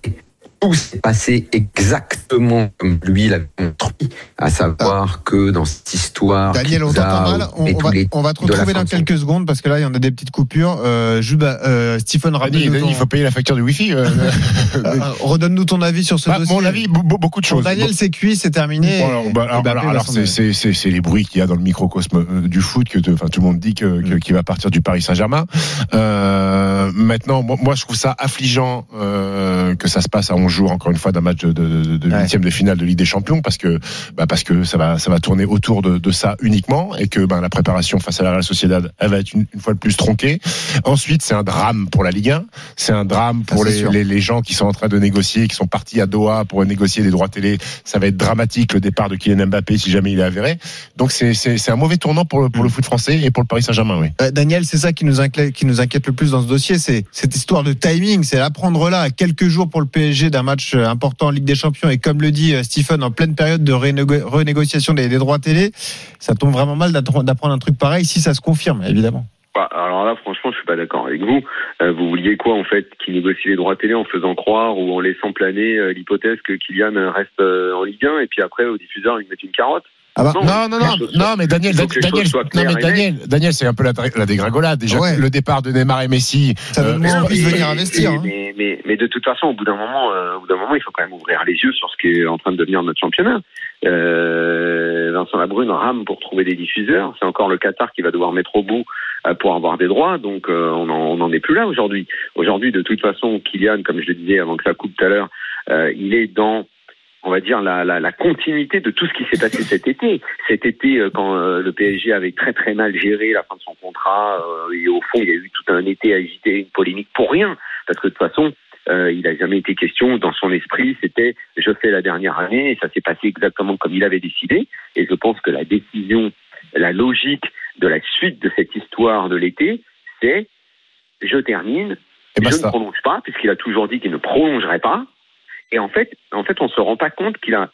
tout s'est passé exactement comme lui l'avait construit, à savoir que dans cette histoire... Daniel, on t'entend mal, on va te retrouver dans quelques secondes, parce que là, il y en a des petites coupures. Stephen, rappelle-nous... Il faut payer la facture du Wi-Fi. Redonne-nous ton avis sur ce dossier. Mon avis, beaucoup de choses. Daniel, c'est cuit, c'est terminé. Alors, c'est les bruits qu'il y a dans le microcosme du foot, que tout le monde dit qu'il va partir du Paris Saint-Germain. Maintenant, moi, je trouve ça affligeant que ça se passe à 11 jours encore une fois d'un match de 8e de finale de Ligue des Champions, parce que ça va tourner autour de ça uniquement, et que la préparation face à la Real Sociedad, elle va être une fois de plus tronquée. Ensuite, c'est un drame pour la Ligue 1, c'est un drame pour les gens qui sont en train de négocier, qui sont partis à Doha pour négocier des droits télé. Ça va être dramatique, le départ de Kylian Mbappé si jamais il est avéré. Donc c'est un mauvais tournant pour le foot français et pour le Paris Saint-Germain. Oui. Daniel, c'est ça qui nous inquiète le plus dans ce dossier, c'est cette histoire de timing, c'est l'apprendre là à quelques jours pour le PSG d'un match important en Ligue des Champions, et comme le dit Stephen, en pleine période de renégociation des droits télé. Ça tombe vraiment mal d'apprendre un truc pareil si ça se confirme, évidemment. Alors là, franchement, je suis pas d'accord avec vous. Vous vouliez quoi, en fait, qui négocie les droits télé en faisant croire ou en laissant planer l'hypothèse que Kylian reste en Ligue 1, et puis après, au diffuseur, ils mettent une carotte? Mais Daniel, c'est un peu la dégringolade déjà. Ouais. Le départ de Neymar et Messi, ça donne moins envie de venir investir. Mais de toute façon, au bout d'un moment, il faut quand même ouvrir les yeux sur ce qui est en train de devenir notre championnat. Vincent Labrune rame pour trouver des diffuseurs. C'est encore le Qatar qui va devoir mettre au bout pour avoir des droits. Donc on n'en est plus là aujourd'hui. Aujourd'hui, de toute façon, Kylian, comme je le disais avant que ça coupe tout à l'heure, il est dans, on va dire, la continuité de tout ce qui s'est passé cet été. Cet été, quand le PSG avait très très mal géré la fin de son contrat, et au fond, il y a eu tout un été à agiter une polémique pour rien, parce que de toute façon, il n'a jamais été question, dans son esprit, c'était « je fais la dernière année », et ça s'est passé exactement comme il avait décidé. Et je pense que la décision, la logique de la suite de cette histoire de l'été, c'est « je termine, et je ne prolonge pas », puisqu'il a toujours dit qu'il ne prolongerait pas. Et en fait, on se rend pas compte qu'il a,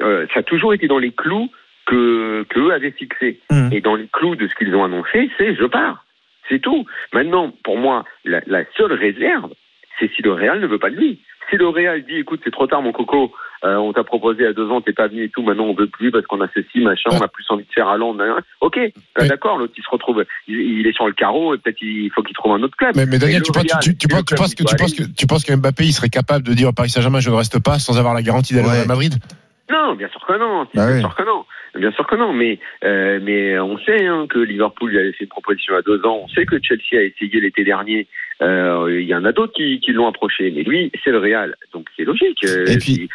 ça a toujours été dans les clous que eux avaient fixés. Mmh. Et dans les clous de ce qu'ils ont annoncé, c'est je pars, c'est tout. Maintenant, pour moi, la seule réserve, c'est si le Real ne veut pas de lui. Si le Real dit, écoute, c'est trop tard, mon coco, on t'a proposé à 2 ans, t'es pas venu et tout, maintenant on veut plus parce qu'on a ceci, machin, on a plus envie de faire à Londres. Ok, d'accord, l'autre il se retrouve, il est sur le carreau, et peut-être il faut qu'il trouve un autre club. Mais Daniel, tu penses que Mbappé il serait capable de dire au Paris Saint-Germain je ne reste pas sans avoir la garantie d'aller à Madrid? Non, bien sûr que non. Bien sûr que non. Mais on sait que Liverpool lui avait fait une proposition à 2 ans. On sait que Chelsea a essayé l'été dernier. Il y en a d'autres qui l'ont approché. Mais lui, c'est le Real. Donc c'est logique. Et puis,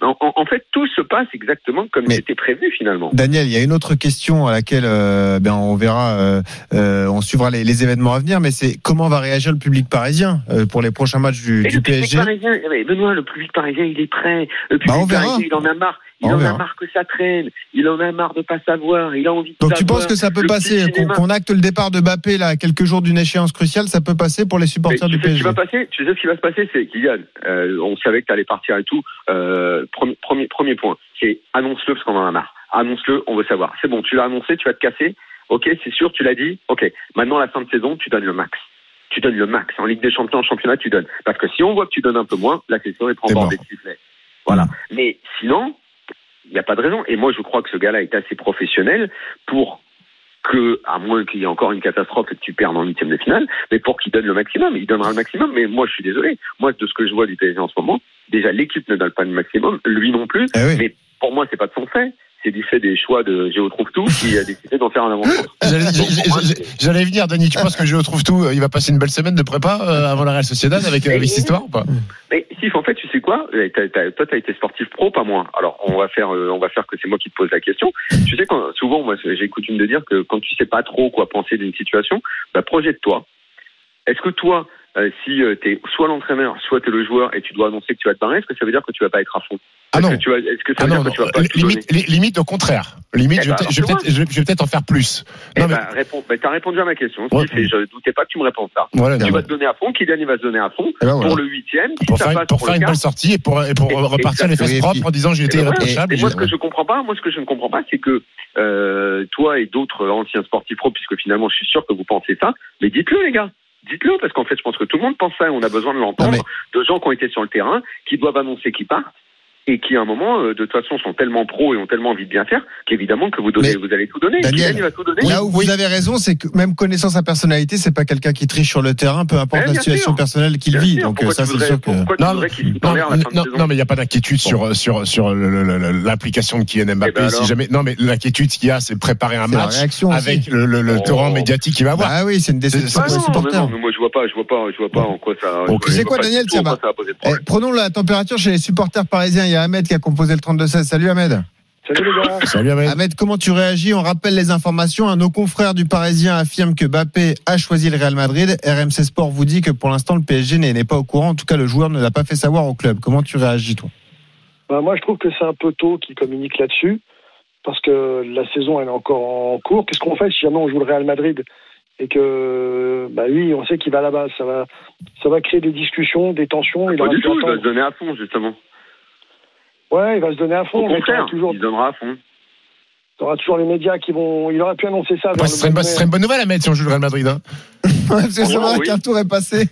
en fait, tout se passe exactement comme c'était prévu finalement. Daniel, il y a une autre question à laquelle on verra, on suivra les événements à venir. Mais c'est comment va réagir le public parisien pour les prochains matchs du PSG. Benoît, le public parisien, il est prêt. Le public parisien, il en a marre. Il en a marre que ça traîne, il en a marre de pas savoir, il a envie de... Donc tu penses que ça peut passer, qu'on acte le départ de Mbappé là, quelques jours d'une échéance cruciale, ça peut passer pour les supporters du PSG? Tu sais ce qui va se passer, c'est Kylian, on savait que t'allais partir et tout, premier point, c'est annonce-le parce qu'on en a marre, annonce-le, on veut savoir, c'est bon, tu l'as annoncé, tu vas te casser, ok, c'est sûr, tu l'as dit, ok, maintenant la fin de saison, tu donnes le max. Tu donnes le max, en Ligue des Champions, en championnat, tu donnes, parce que si on voit que tu donnes un peu moins, la question est pour border le sifflet. Voilà, mais sinon... il n'y a pas de raison. Et moi, je crois que ce gars-là est assez professionnel pour que, à moins qu'il y ait encore une catastrophe et que tu perdes en 8e de finale, mais pour qu'il donne le maximum. Il donnera le maximum, mais moi, je suis désolé. Moi, de ce que je vois du PSG en ce moment, déjà, l'équipe ne donne pas le maximum, lui non plus. Ah oui. Mais pour moi, c'est pas de son fait. C'est du fait des choix de Géo Trouve-Tout qui a décidé d'en faire un avant-cours. J'allais venir, Dany. Tu penses que Géo Trouve-Tout, il va passer une belle semaine de prépa avant la Real Sociedad avec cette histoire ou pas? Mais si, en fait, tu sais quoi, toi, t'as été sportif pro, pas moi. Alors, on va faire que c'est moi qui te pose la question. Tu sais, souvent, moi, j'ai coutume de dire que quand tu sais pas trop quoi penser d'une situation, projette-toi. Est-ce que toi, si t'es soit l'entraîneur, soit t'es le joueur et tu dois annoncer que tu vas te barrer, est-ce que ça veut dire que tu vas pas être à fond? Ah non. Limite au contraire. Limite, je vais peut-être en faire plus. Non, t'as répondu à ma question. Ouais. Je doutais pas que tu me répondes ça. Voilà, tu vas te donner à fond. Kylian, il va se donner à fond pour le 8e. Pour faire une bonne sortie et pour repartir les fesses propres en disant j'ai été irréprochable. Et moi, ce que je comprends pas, c'est que toi et d'autres anciens sportifs pro, puisque finalement, je suis sûr que vous pensez ça, mais dites-le, les gars. Dites-le, parce qu'en fait, je pense que tout le monde pense ça et on a besoin de l'entendre, de gens qui ont été sur le terrain, qui doivent annoncer qu'ils partent. Et qui, à un moment, de toute façon, sont tellement pros et ont tellement envie de bien faire qu'évidemment que vous allez tout donner. Daniel, il va tout donner. Là où vous avez raison, c'est que même connaissant sa personnalité, c'est pas quelqu'un qui triche sur le terrain, peu importe la situation personnelle qu'il vit. Donc pourquoi ça, c'est sûr que non, mais il n'y a pas d'inquiétude sur l'implication de Kylian Mbappé. Mais l'inquiétude qu'il y a, c'est de préparer un match avec le torrent médiatique qu'il va avoir. Ah oui, c'est une déception pour les supporters. Moi, je vois pas en quoi ça. Tu sais quoi, Daniel, tiens, prenons la température chez les supporters parisiens. Ahmed qui a composé le 32-16. Salut Ahmed. Salut les gars. Salut Ahmed. Ahmed, comment tu réagis? On rappelle les informations. Nos confrères du Parisien affirment que Mbappé a choisi le Real Madrid. RMC Sport vous dit que pour l'instant le PSG n'est pas au courant. En tout cas, le joueur ne l'a pas fait savoir au club. Comment tu réagis toi? Moi, je trouve que c'est un peu tôt qu'ils communiquent là-dessus parce que la saison elle est encore en cours. Qu'est-ce qu'on fait si jamais on joue le Real Madrid et que lui, on sait qu'il va là-bas, ça va créer des discussions, des tensions. Pas du tout. Il va se donner à fond justement. Ouais, il va se donner à fond. Au contraire, il donnera à fond. T'auras toujours les médias qui vont. Il aurait pu annoncer ça. Ouais, ce serait une bonne nouvelle à mettre si on joue le Real Madrid. Hein. Parce que c'est vrai qu'un tour est passé.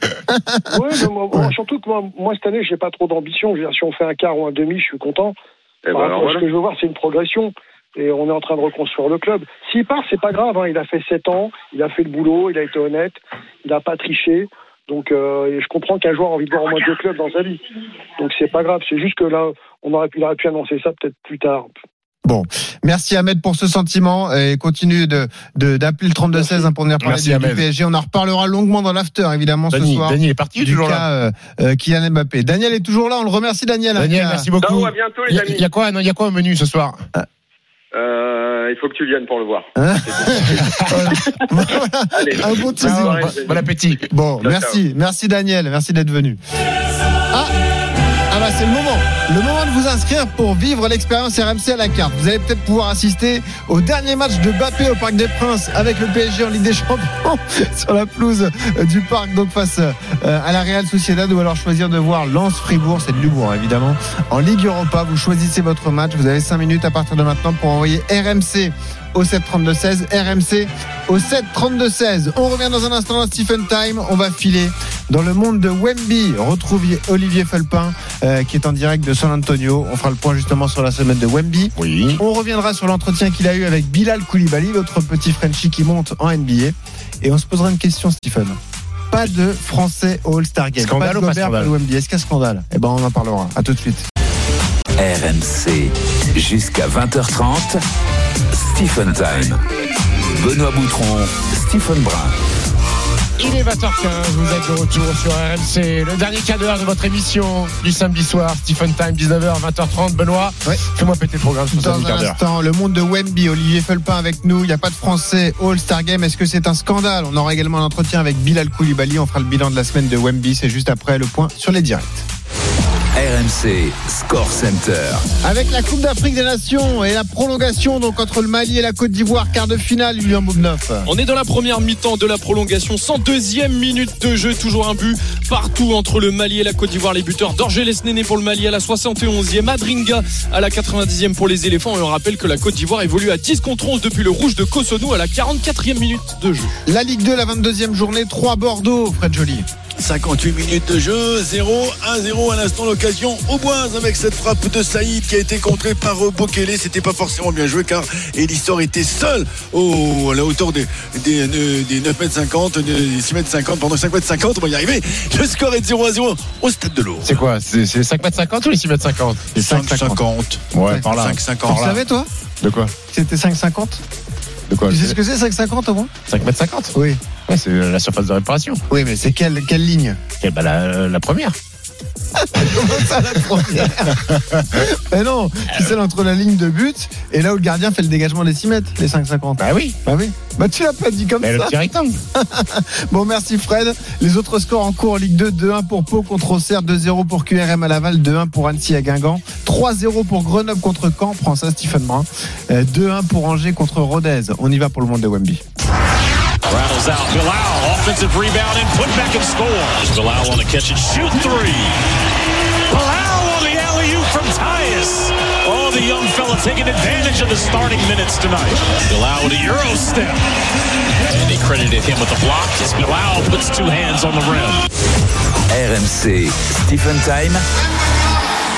Moi, surtout que moi, cette année, j'ai pas trop d'ambition. Je veux dire, si on fait un quart ou un demi, je suis content. Ce que je veux voir, c'est une progression. Et on est en train de reconstruire le club. S'il part, c'est pas grave. Hein. Il a fait 7 ans. Il a fait le boulot. Il a été honnête. Il n'a pas triché. Donc, je comprends qu'un joueur a envie de voir au moins deux clubs dans sa vie. Donc, c'est pas grave. C'est juste que là, il aurait pu annoncer ça peut-être plus tard. Bon. Merci, Ahmed, pour ce sentiment. Et continue d'appeler le 32-16 pour venir parler du PSG. On en reparlera longuement dans l'after, évidemment, ce soir. Daniel est parti, toujours là. Kylian Mbappé. Daniel est toujours là. On le remercie, Daniel. Daniel, merci beaucoup. À bientôt, les amis. Il y a quoi au menu ce soir? Il faut que tu viennes pour le voir. Allez, un bon teasing. Bon appétit. Bon, merci Daniel, merci d'être venu. Ah, c'est le moment de vous inscrire pour vivre l'expérience RMC à la carte. Vous allez peut-être pouvoir assister au dernier match de Mbappé au Parc des Princes avec le PSG en Ligue des Champions sur la pelouse du Parc, donc face à la Real Sociedad, ou alors choisir de voir Lens-Fribourg, c'est de l'humour évidemment, en Ligue Europa. Vous choisissez votre match, vous avez 5 minutes à partir de maintenant pour envoyer RMC au 732-16, RMC au 732-16. On revient dans un instant à Stephen Time. On va filer dans le monde de Wemby. Retrouviez Olivier Feulpin qui est en direct de San Antonio. On fera le point justement sur la semaine de Wemby. Oui. On reviendra sur l'entretien qu'il a eu avec Bilal Coulibaly, l'autre petit Frenchie qui monte en NBA. Et on se posera une question, Stephen. Pas de Français au All-Star Game. Scandale ou pas scandale? Est-ce qu'il y a scandale? Eh ben, on en parlera. À tout de suite. RMC jusqu'à 20h30. Stephen Time. Benoît Boutron, Stephen Brun. Il est 20h15, vous êtes de retour sur RMC. Le dernier quart d'heure de votre émission du samedi soir, Stephen Time, 19h, 20h30. Benoît, fais-moi péter le programme sur dans un instant. Le monde de Wemby, Olivier Feulpin avec nous. Il n'y a pas de Français All-Star Game. Est-ce que c'est un scandale? On aura également un entretien avec Bilal Coulibaly. On fera le bilan de la semaine de Wemby. C'est juste après le point sur les directs. RMC Score Center. Avec la Coupe d'Afrique des Nations et la prolongation donc entre le Mali et la Côte d'Ivoire, quart de finale, Julien Boubnouf. On est dans la première mi-temps de la prolongation, 102e minute de jeu, toujours un but partout entre le Mali et la Côte d'Ivoire. Les buteurs Dorgelès Nené pour le Mali à la 71e, Madringa à la 90e pour les éléphants. Et on rappelle que la Côte d'Ivoire évolue à 10 contre 11 depuis le rouge de Cotonou à la 44e minute de jeu. La Ligue 2, la 22e journée, 3 Bordeaux, Fred Joly. 58 minutes de jeu, 0-1-0 à l'instant, l'occasion au Boise avec cette frappe de Saïd qui a été contrée par Bokele. C'était pas forcément bien joué car Elissor était seul à la hauteur des 9m50, des 6m50, pardon, 5m50, on va y arriver. Le score est de 0-0 au Stade de l'Eau. C'est quoi? C'est 5m50 ou les 6m50? Les 5m50. Ouais, par là. 5,50. Tu le savais toi? De quoi? C'était 5,50? De quoi? Tu sais ce que c'est 5,50 au moins? 5m50? Oui. Ouais, c'est la surface de réparation. Oui, mais c'est quelle ligne? Eh ben la première. Comment ça, la première? Mais non, c'est celle entre la ligne de but et là où le gardien fait le dégagement des 6 mètres, les 5,50. Bah oui. Bah oui. Bah tu l'as pas dit comme ça. Le petit rectangle. Bon, merci Fred. Les autres scores en cours en Ligue 2, 2-1 pour Pau contre Auxerre, 2-0 pour QRM à Laval, 2-1 pour Annecy à Guingamp, 3-0 pour Grenoble contre Caen, prends ça Stephen Brun, 2-1 pour Angers contre Rodez. On y va pour le monde de Wemby. Rattles out. Bilal, offensive rebound and put back and scores. Bilal on the catch and shoot three. Bilal on the alley-oop from Tyus. Oh, the young fella taking advantage of the starting minutes tonight. Bilal with a Euro step. And they credited him with the block. Bilal puts two hands on the rim. RMC, Stephen Time.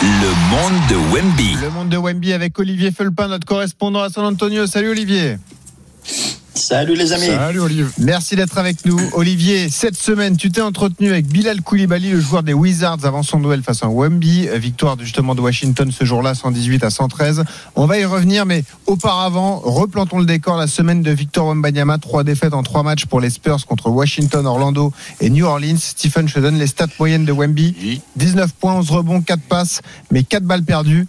Le monde de Wemby. Le monde de Wemby avec Olivier Feulpin, notre correspondant à San Antonio. Salut Olivier. Salut les amis. Salut Olivier. Merci d'être avec nous. Olivier, cette semaine, tu t'es entretenu avec Bilal Coulibaly, le joueur des Wizards, avant son duel face à Wemby. Victoire justement de Washington ce jour-là, 118-113. On va y revenir, mais auparavant, replantons le décor. La semaine de Victor Wembanyama, 3 défaites en 3 matchs pour les Spurs contre Washington, Orlando et New Orleans. Stephen, je te donne les stats moyennes de Wemby. 19 points, 11 rebonds, 4 passes, mais 4 balles perdues.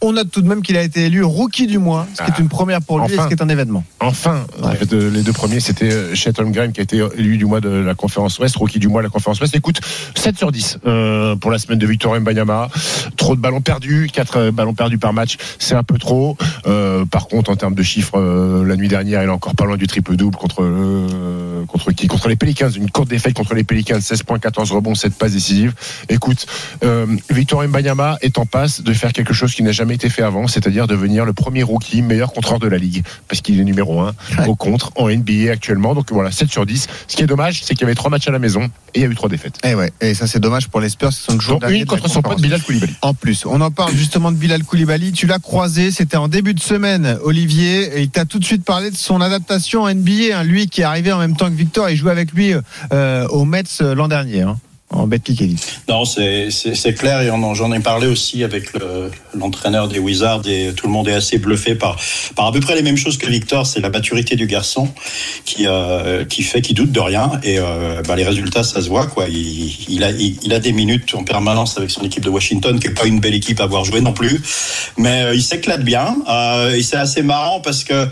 On note tout de même qu'il a été élu rookie du mois, ce qui est une première pour lui, enfin, et ce qui est un événement. Enfin, ouais. En fait, les deux premiers, c'était Chet Holmgren qui a été élu du mois de la Conférence Ouest, rookie du mois de la Conférence Ouest. Écoute, 7 sur 10 pour la semaine de Victor Wembanyama. Trop de ballons perdus, 4 ballons perdus par match, c'est un peu trop. Par contre, en termes de chiffres, la nuit dernière, il est encore pas loin du triple-double contre les Pelicans. Une courte défaite contre les Pelicans, 16 points, 14 rebonds, 7 passes décisives. Écoute, Victor Wembanyama est en passe de faire quelque chose qui n'a jamais été fait avant, c'est-à-dire devenir le premier rookie meilleur contreur de la Ligue, parce qu'il est numéro 1 au contre en NBA actuellement. Donc voilà, 7 sur 10. Ce qui est dommage, c'est qu'il y avait 3 matchs à la maison et il y a eu 3 défaites. Et ouais, et ça c'est dommage pour les Spurs qui sont le jour dernier. Une contre son pote Bilal Coulibaly. En plus, on en parle justement de Bilal Coulibaly, tu l'as croisé, c'était en début de semaine, Olivier, et il t'a tout de suite parlé de son adaptation en NBA, hein. Lui qui est arrivé en même temps que Victor, il jouait avec lui aux Mets l'an dernier. Hein. En Betclic Elite. Non, c'est clair, et j'en ai parlé aussi avec l'entraîneur des Wizards, et tout le monde est assez bluffé par à peu près les mêmes choses que Victor. C'est la maturité du garçon qui doute de rien, et les résultats, ça se voit quoi. Il a des minutes en permanence avec son équipe de Washington, qui n'est pas une belle équipe à avoir joué non plus, mais il s'éclate bien, et c'est assez marrant parce que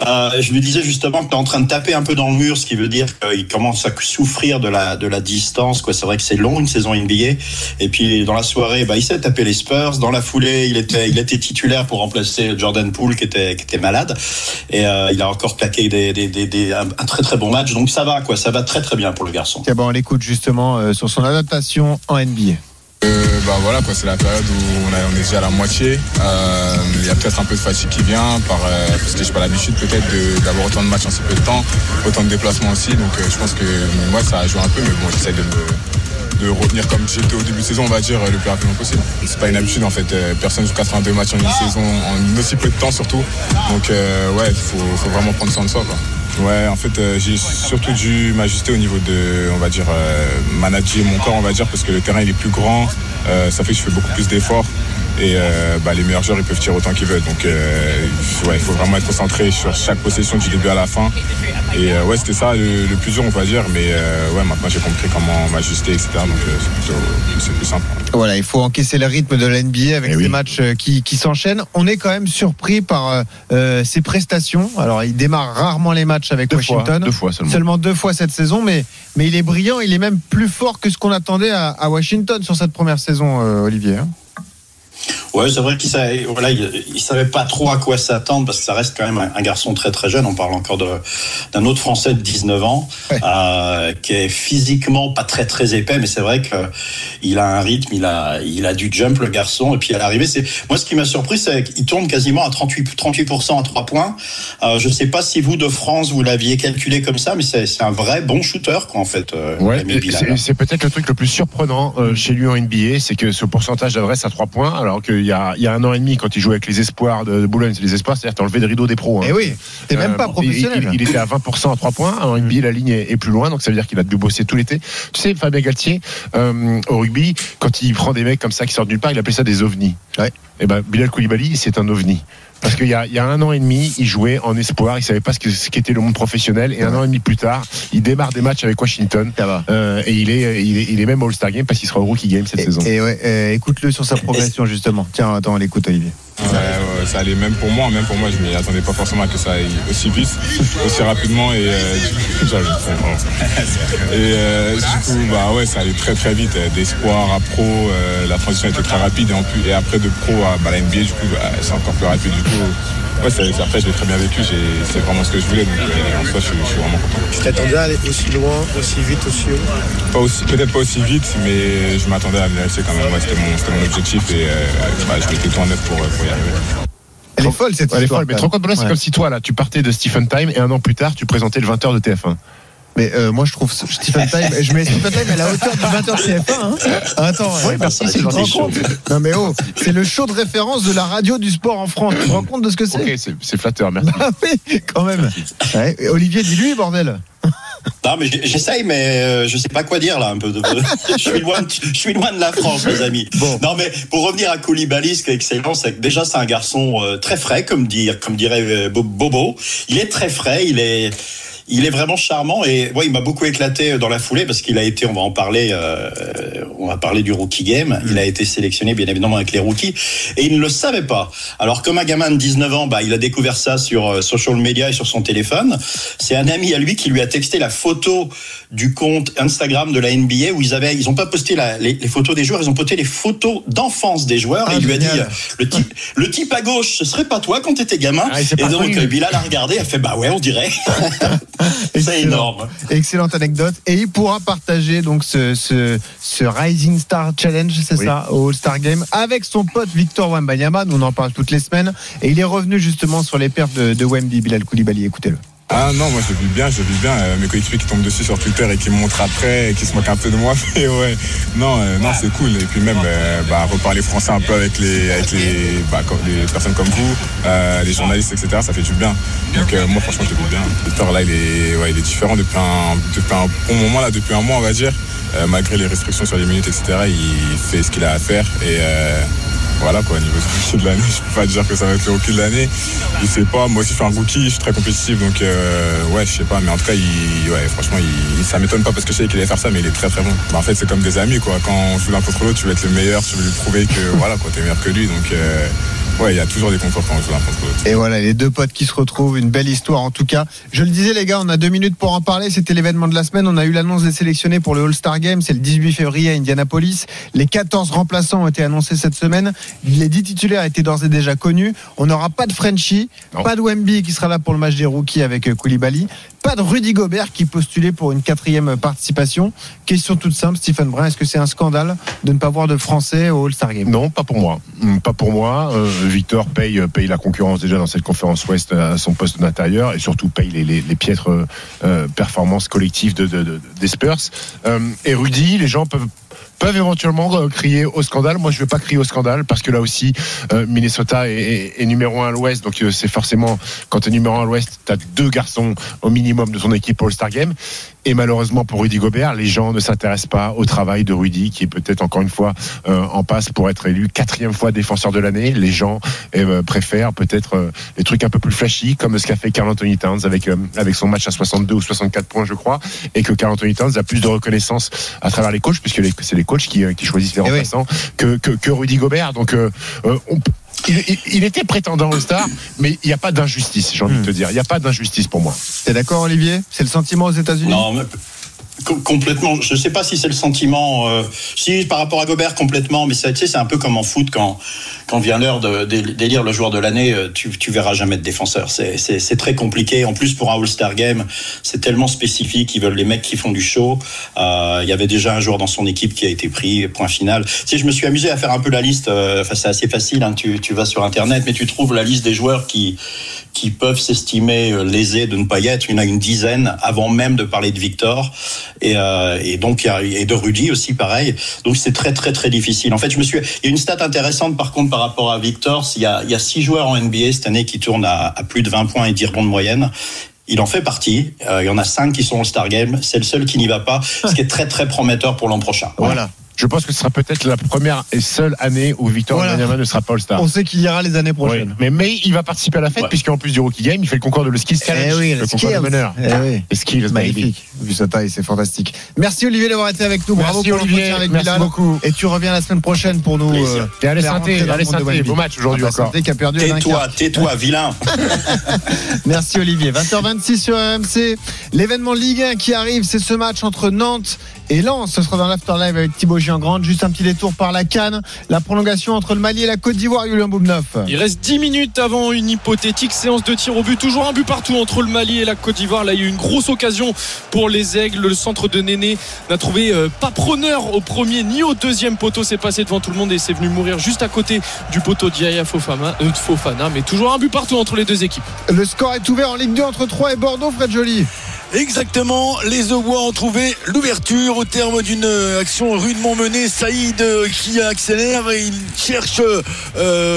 je lui disais justement que t'es en train de taper un peu dans le mur, ce qui veut dire qu'il commence à souffrir de la distance, quoi. C'est vrai que c'est long, une saison NBA. Et puis, dans la soirée, il s'est tapé les Spurs. Dans la foulée, il était titulaire pour remplacer Jordan Poole, qui était malade. Et, il a encore plaqué un très très bon match. Donc, ça va, quoi. Ça va très très bien pour le garçon. Tiens, on l'écoute justement, sur son adaptation en NBA. C'est la période où on est déjà à la moitié. Il y a peut-être un peu de fatigue qui vient parce que je n'ai pas l'habitude peut-être d'avoir autant de matchs en si peu de temps, autant de déplacements aussi. Donc je pense que moi ça joue un peu, mais bon, j'essaie de revenir comme j'étais au début de saison, on va dire, le plus rapidement possible. C'est pas une habitude en fait, personne joue 82 matchs en une saison, en aussi peu de temps surtout. Donc faut vraiment prendre soin de soi, quoi. Ouais, en fait, j'ai surtout dû m'ajuster au niveau de, on va dire, manager mon corps, on va dire, parce que le terrain il est plus grand, ça fait que je fais beaucoup plus d'efforts, et les meilleurs joueurs ils peuvent tirer autant qu'ils veulent, donc il faut vraiment être concentré sur chaque possession du début à la fin, et c'était ça le plus dur, on va dire, mais maintenant j'ai compris comment m'ajuster, etc., donc c'est plus simple. Voilà, il faut encaisser le rythme de la NBA avec des matchs qui s'enchaînent. On est quand même surpris par ses prestations. Alors, il démarre rarement les matchs avec Washington. Seulement 2 fois cette saison, mais il est brillant, il est même plus fort que ce qu'on attendait à Washington sur cette première saison, Olivier. Ouais, c'est vrai qu'il savait, il savait pas trop à quoi s'attendre, parce que ça reste quand même un garçon très très jeune. On parle encore d'un autre Français de 19 ans, qui est physiquement pas très très épais, mais c'est vrai que il a un rythme, il a du jump le garçon. Et puis à l'arrivée, moi ce qui m'a surpris, c'est qu'il tourne quasiment à 38% à 3 points. Je sais pas si vous de France vous l'aviez calculé comme ça, mais c'est un vrai bon shooter quoi en fait. C'est peut-être le truc le plus surprenant chez lui en NBA, c'est que ce pourcentage d'adresse à 3 points, alors que il y a 1 an et demi, quand il jouait avec les espoirs de Boulogne, c'est les espoirs, c'est-à-dire t'enlever le rideau des pros. Et oui, t'es même pas professionnel. Il était à 20% à 3 points. En NBA, la ligne est plus loin, donc ça veut dire qu'il a dû bosser tout l'été. Tu sais, Fabien Galthié, au rugby, quand il prend des mecs comme ça qui sortent nulle part, il appelait ça des ovnis. Ouais. Et Bilal Coulibaly, c'est un ovni. Parce qu'il y a un an et demi, il jouait en espoir, il savait pas ce qu'était le monde professionnel, et un an et demi plus tard, il démarre des matchs avec Washington, et il est même All-Star Game parce qu'il sera au Rookie Game cette saison. Et ouais, écoute-le sur sa progression justement. Tiens, attends, on l'écoute, Olivier. Ça allait même pour moi, je m'y attendais pas forcément à que ça aille aussi vite, aussi rapidement, et du coup ça allait très très vite, d'espoir à pro, la transition était très rapide, et après de pro à la NBA, du coup c'est encore plus rapide, du coup après je l'ai très bien vécu, c'est vraiment ce que je voulais, donc en soi je suis vraiment content. Tu t'attendais à aller aussi loin, aussi vite, aussi haut? Peut-être pas aussi vite, mais je m'attendais à me laisser quand même, c'était mon objectif, et je mettais tout en œuvre pour y arriver. Elle est folle cette histoire. Mais trop content, c'est comme si toi là, tu partais de Stephen Time et un an plus tard, tu présentais le 20h de TF1. Mais moi je trouve Stephen Time, je mets Stephen Time à la hauteur du 20h de TF1. Hein. Attends, oui, merci, c'est une rencontre. Non mais c'est le show de référence de la radio du sport en France. Tu te rends compte de ce que c'est ? Ok, c'est flatteur, merci. Ah oui, quand même. Ouais. Olivier, dis-lui, bordel. Non mais j'essaye, mais je sais pas quoi dire là un peu. Je suis loin de la France, mes amis. Bon. Non mais pour revenir à Coulibaly, ce qui est excellent, c'est que déjà c'est un garçon très frais, comme dirait Bobo. Il est très frais, il est vraiment charmant, et il m'a beaucoup éclaté dans la foulée parce qu'il a été, on va parler du rookie game, il a été sélectionné bien évidemment avec les rookies, et il ne le savait pas. Alors comme un gamin de 19 ans, il a découvert ça sur social media et sur son téléphone. C'est un ami à lui qui lui a texté la photo du compte Instagram de la NBA où ils ont pas posté les photos des joueurs, ils ont posté les photos d'enfance des joueurs, et il lui a dit le type à gauche, ce serait pas toi quand t'étais gamin? Et donc Bilal a regardé, elle fait on dirait. C'est énorme. Excellente anecdote. Et il pourra partager donc ce Rising Star Challenge, c'est ça, au All-Star Game, avec son pote Victor Wembanyama. Nous, on en parle toutes les semaines. Et il est revenu justement sur les perfs de Wemby, Bilal Coulibaly. Écoutez-le. Ah non, moi je vis bien. Mes coéquipiers qui tombent dessus sur Twitter et qui me montrent après et qui se moquent un peu de moi, mais non, c'est cool. Et puis même reparler français un peu avec les personnes comme vous, les journalistes, etc. Ça fait du bien. Donc moi franchement je le vis bien. Victor là il est différent depuis un bon moment là, depuis un mois on va dire. Malgré les restrictions sur les minutes, etc. Il fait ce qu'il a à faire, et voilà quoi, au niveau du rookie de l'année, je peux pas dire que ça va être le rookie de l'année. Je sais pas, moi aussi je suis un rookie, je suis très compétitif, donc je sais pas, mais en tout cas franchement ça m'étonne pas parce que je savais qu'il allait faire ça, mais il est très très bon. En fait c'est comme des amis quoi, quand on joue l'un contre l'autre, tu veux être le meilleur, tu veux lui prouver que voilà quoi, t'es meilleur que lui, donc il y a toujours des concours quand on joue l'un contre l'autre. Et voilà, les deux potes qui se retrouvent, une belle histoire en tout cas. Je le disais les gars, on a 2 minutes pour en parler, c'était l'événement de la semaine, on a eu l'annonce des sélectionnés pour le All-Star Game, c'est le 18 février à Indianapolis. Les 14 remplaçants ont été annoncés cette semaine. Les 10 titulaires étaient d'ores et déjà connus. On n'aura pas de Frenchie, pas de Wemby qui sera là pour le match des rookies avec Coulibaly, pas de Rudy Gobert qui postulait pour une 4e participation. Question toute simple, Stephen Brun, est-ce que c'est un scandale de ne pas voir de Français au All-Star Game ? Non, pas pour moi. Victor paye la concurrence déjà dans cette conférence Ouest à son poste d'intérieur, et surtout paye les piètres performances collectives des Spurs. Et Rudy, les gens peuvent éventuellement crier au scandale. Moi, je ne vais pas crier au scandale parce que là aussi, Minnesota est numéro 1 à l'Ouest. Donc, c'est forcément, quand tu es numéro 1 à l'Ouest, tu as 2 garçons au minimum de son équipe All-Star Game. Et malheureusement pour Rudy Gobert, les gens ne s'intéressent pas au travail de Rudy, qui est peut-être encore une fois en passe pour être élu 4e fois défenseur de l'année. Les gens préfèrent peut-être des trucs un peu plus flashy, comme ce qu'a fait Karl Anthony Towns avec son match à 62 ou 64 points, je crois, et que Karl Anthony Towns a plus de reconnaissance à travers les coachs, puisque c'est les coachs qui choisissent les remplaçants que Rudy Gobert. Donc il était prétendant aux stars, mais il n'y a pas d'injustice, j'ai envie de te dire. Il n'y a pas d'injustice pour moi. T'es d'accord, Olivier ? C'est le sentiment aux États-Unis ? Non, mais complètement. Je ne sais pas si c'est le sentiment. Si, par rapport à Gobert, complètement. Mais ça, c'est un peu comme en foot, quand vient l'heure d'élire le joueur de l'année, tu verras jamais de défenseur. C'est très compliqué. En plus, pour un All-Star Game, c'est tellement spécifique. Ils veulent les mecs qui font du show. Il y avait déjà un joueur dans son équipe qui a été pris, point final. Je me suis amusé à faire un peu la liste. C'est assez facile. Hein. Tu vas sur Internet, mais tu trouves la liste des joueurs qui peuvent s'estimer lésés de ne pas y être. Il y en a une dizaine avant même de parler de Victor. Et donc et de Rudy aussi pareil, donc c'est très très très difficile. En fait il y a une stat intéressante par contre par rapport à Victor, il y a 6 joueurs en NBA cette année qui tournent à plus de 20 points et 10 rebonds de moyenne. Il en fait partie. Il y en a 5 qui sont au All-Star Game, c'est le seul qui n'y va pas, ce qui est très très prometteur pour l'an prochain. Voilà. je pense que ce sera peut-être la première et seule année où Victor Wembanyama ne sera pas All-Star. On sait qu'il ira les années prochaines. Oui. Mais il va participer à la fête, puisqu'en plus du Rookie Game, il fait le concours de le Skills Challenge, le concours de meneur. Le Skills, magnifique. Vu sa taille, c'est fantastique. Merci Olivier d'avoir été avec nous. Bravo pour l'entretien avec Bilal. Et tu reviens la semaine prochaine pour nous. Et allez Saint-Étienne, beau match aujourd'hui encore. Tais-toi, vilain. Merci Olivier. 20h26 sur RMC. L'événement Ligue 1 qui arrive, c'est ce match entre Nantes et Lens. Ce sera dans l'After Live avec Thibaut Giangrande. Juste un petit détour par la CAN. La prolongation entre le Mali et la Côte d'Ivoire, Julien Boubnouf. Il reste 10 minutes avant une hypothétique séance de tir au but. Toujours un but partout entre le Mali et la Côte d'Ivoire. Là, il y a eu une grosse occasion pour les Aigles. Le centre de Néné n'a trouvé pas preneur au premier ni au deuxième poteau. C'est passé devant tout le monde et c'est venu mourir juste à côté du poteau d'Yaya Fofana. Mais toujours un but partout entre les deux équipes. Le score est ouvert en Ligue 2 entre Troyes et Bordeaux, Fred Joly. Exactement, les Aubois ont trouvé l'ouverture au terme d'une action rudement menée. Saïd qui accélère et il cherche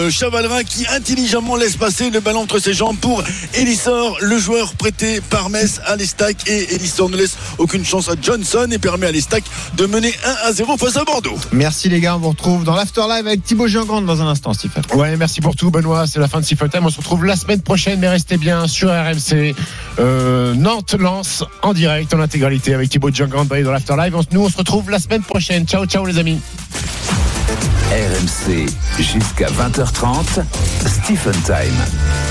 Chavalrin qui intelligemment laisse passer le ballon entre ses jambes pour Elissor, le joueur prêté par Metz à l'Estac, et Elissor ne laisse aucune chance à Johnson et permet à l'Estac de mener 1-0 face à Bordeaux. Merci les gars, on vous retrouve dans l'After Live avec Thibaut Giangrande dans un instant, Stephen. Ouais, merci pour tout Benoît, c'est la fin de Stephen Time. On se retrouve la semaine prochaine, mais restez bien sur RMC. Nantes en direct, en intégralité avec Thibaut Giangrande dans l'After Live. Nous, on se retrouve la semaine prochaine. Ciao, ciao les amis. RMC jusqu'à 20h30, Stephen Time.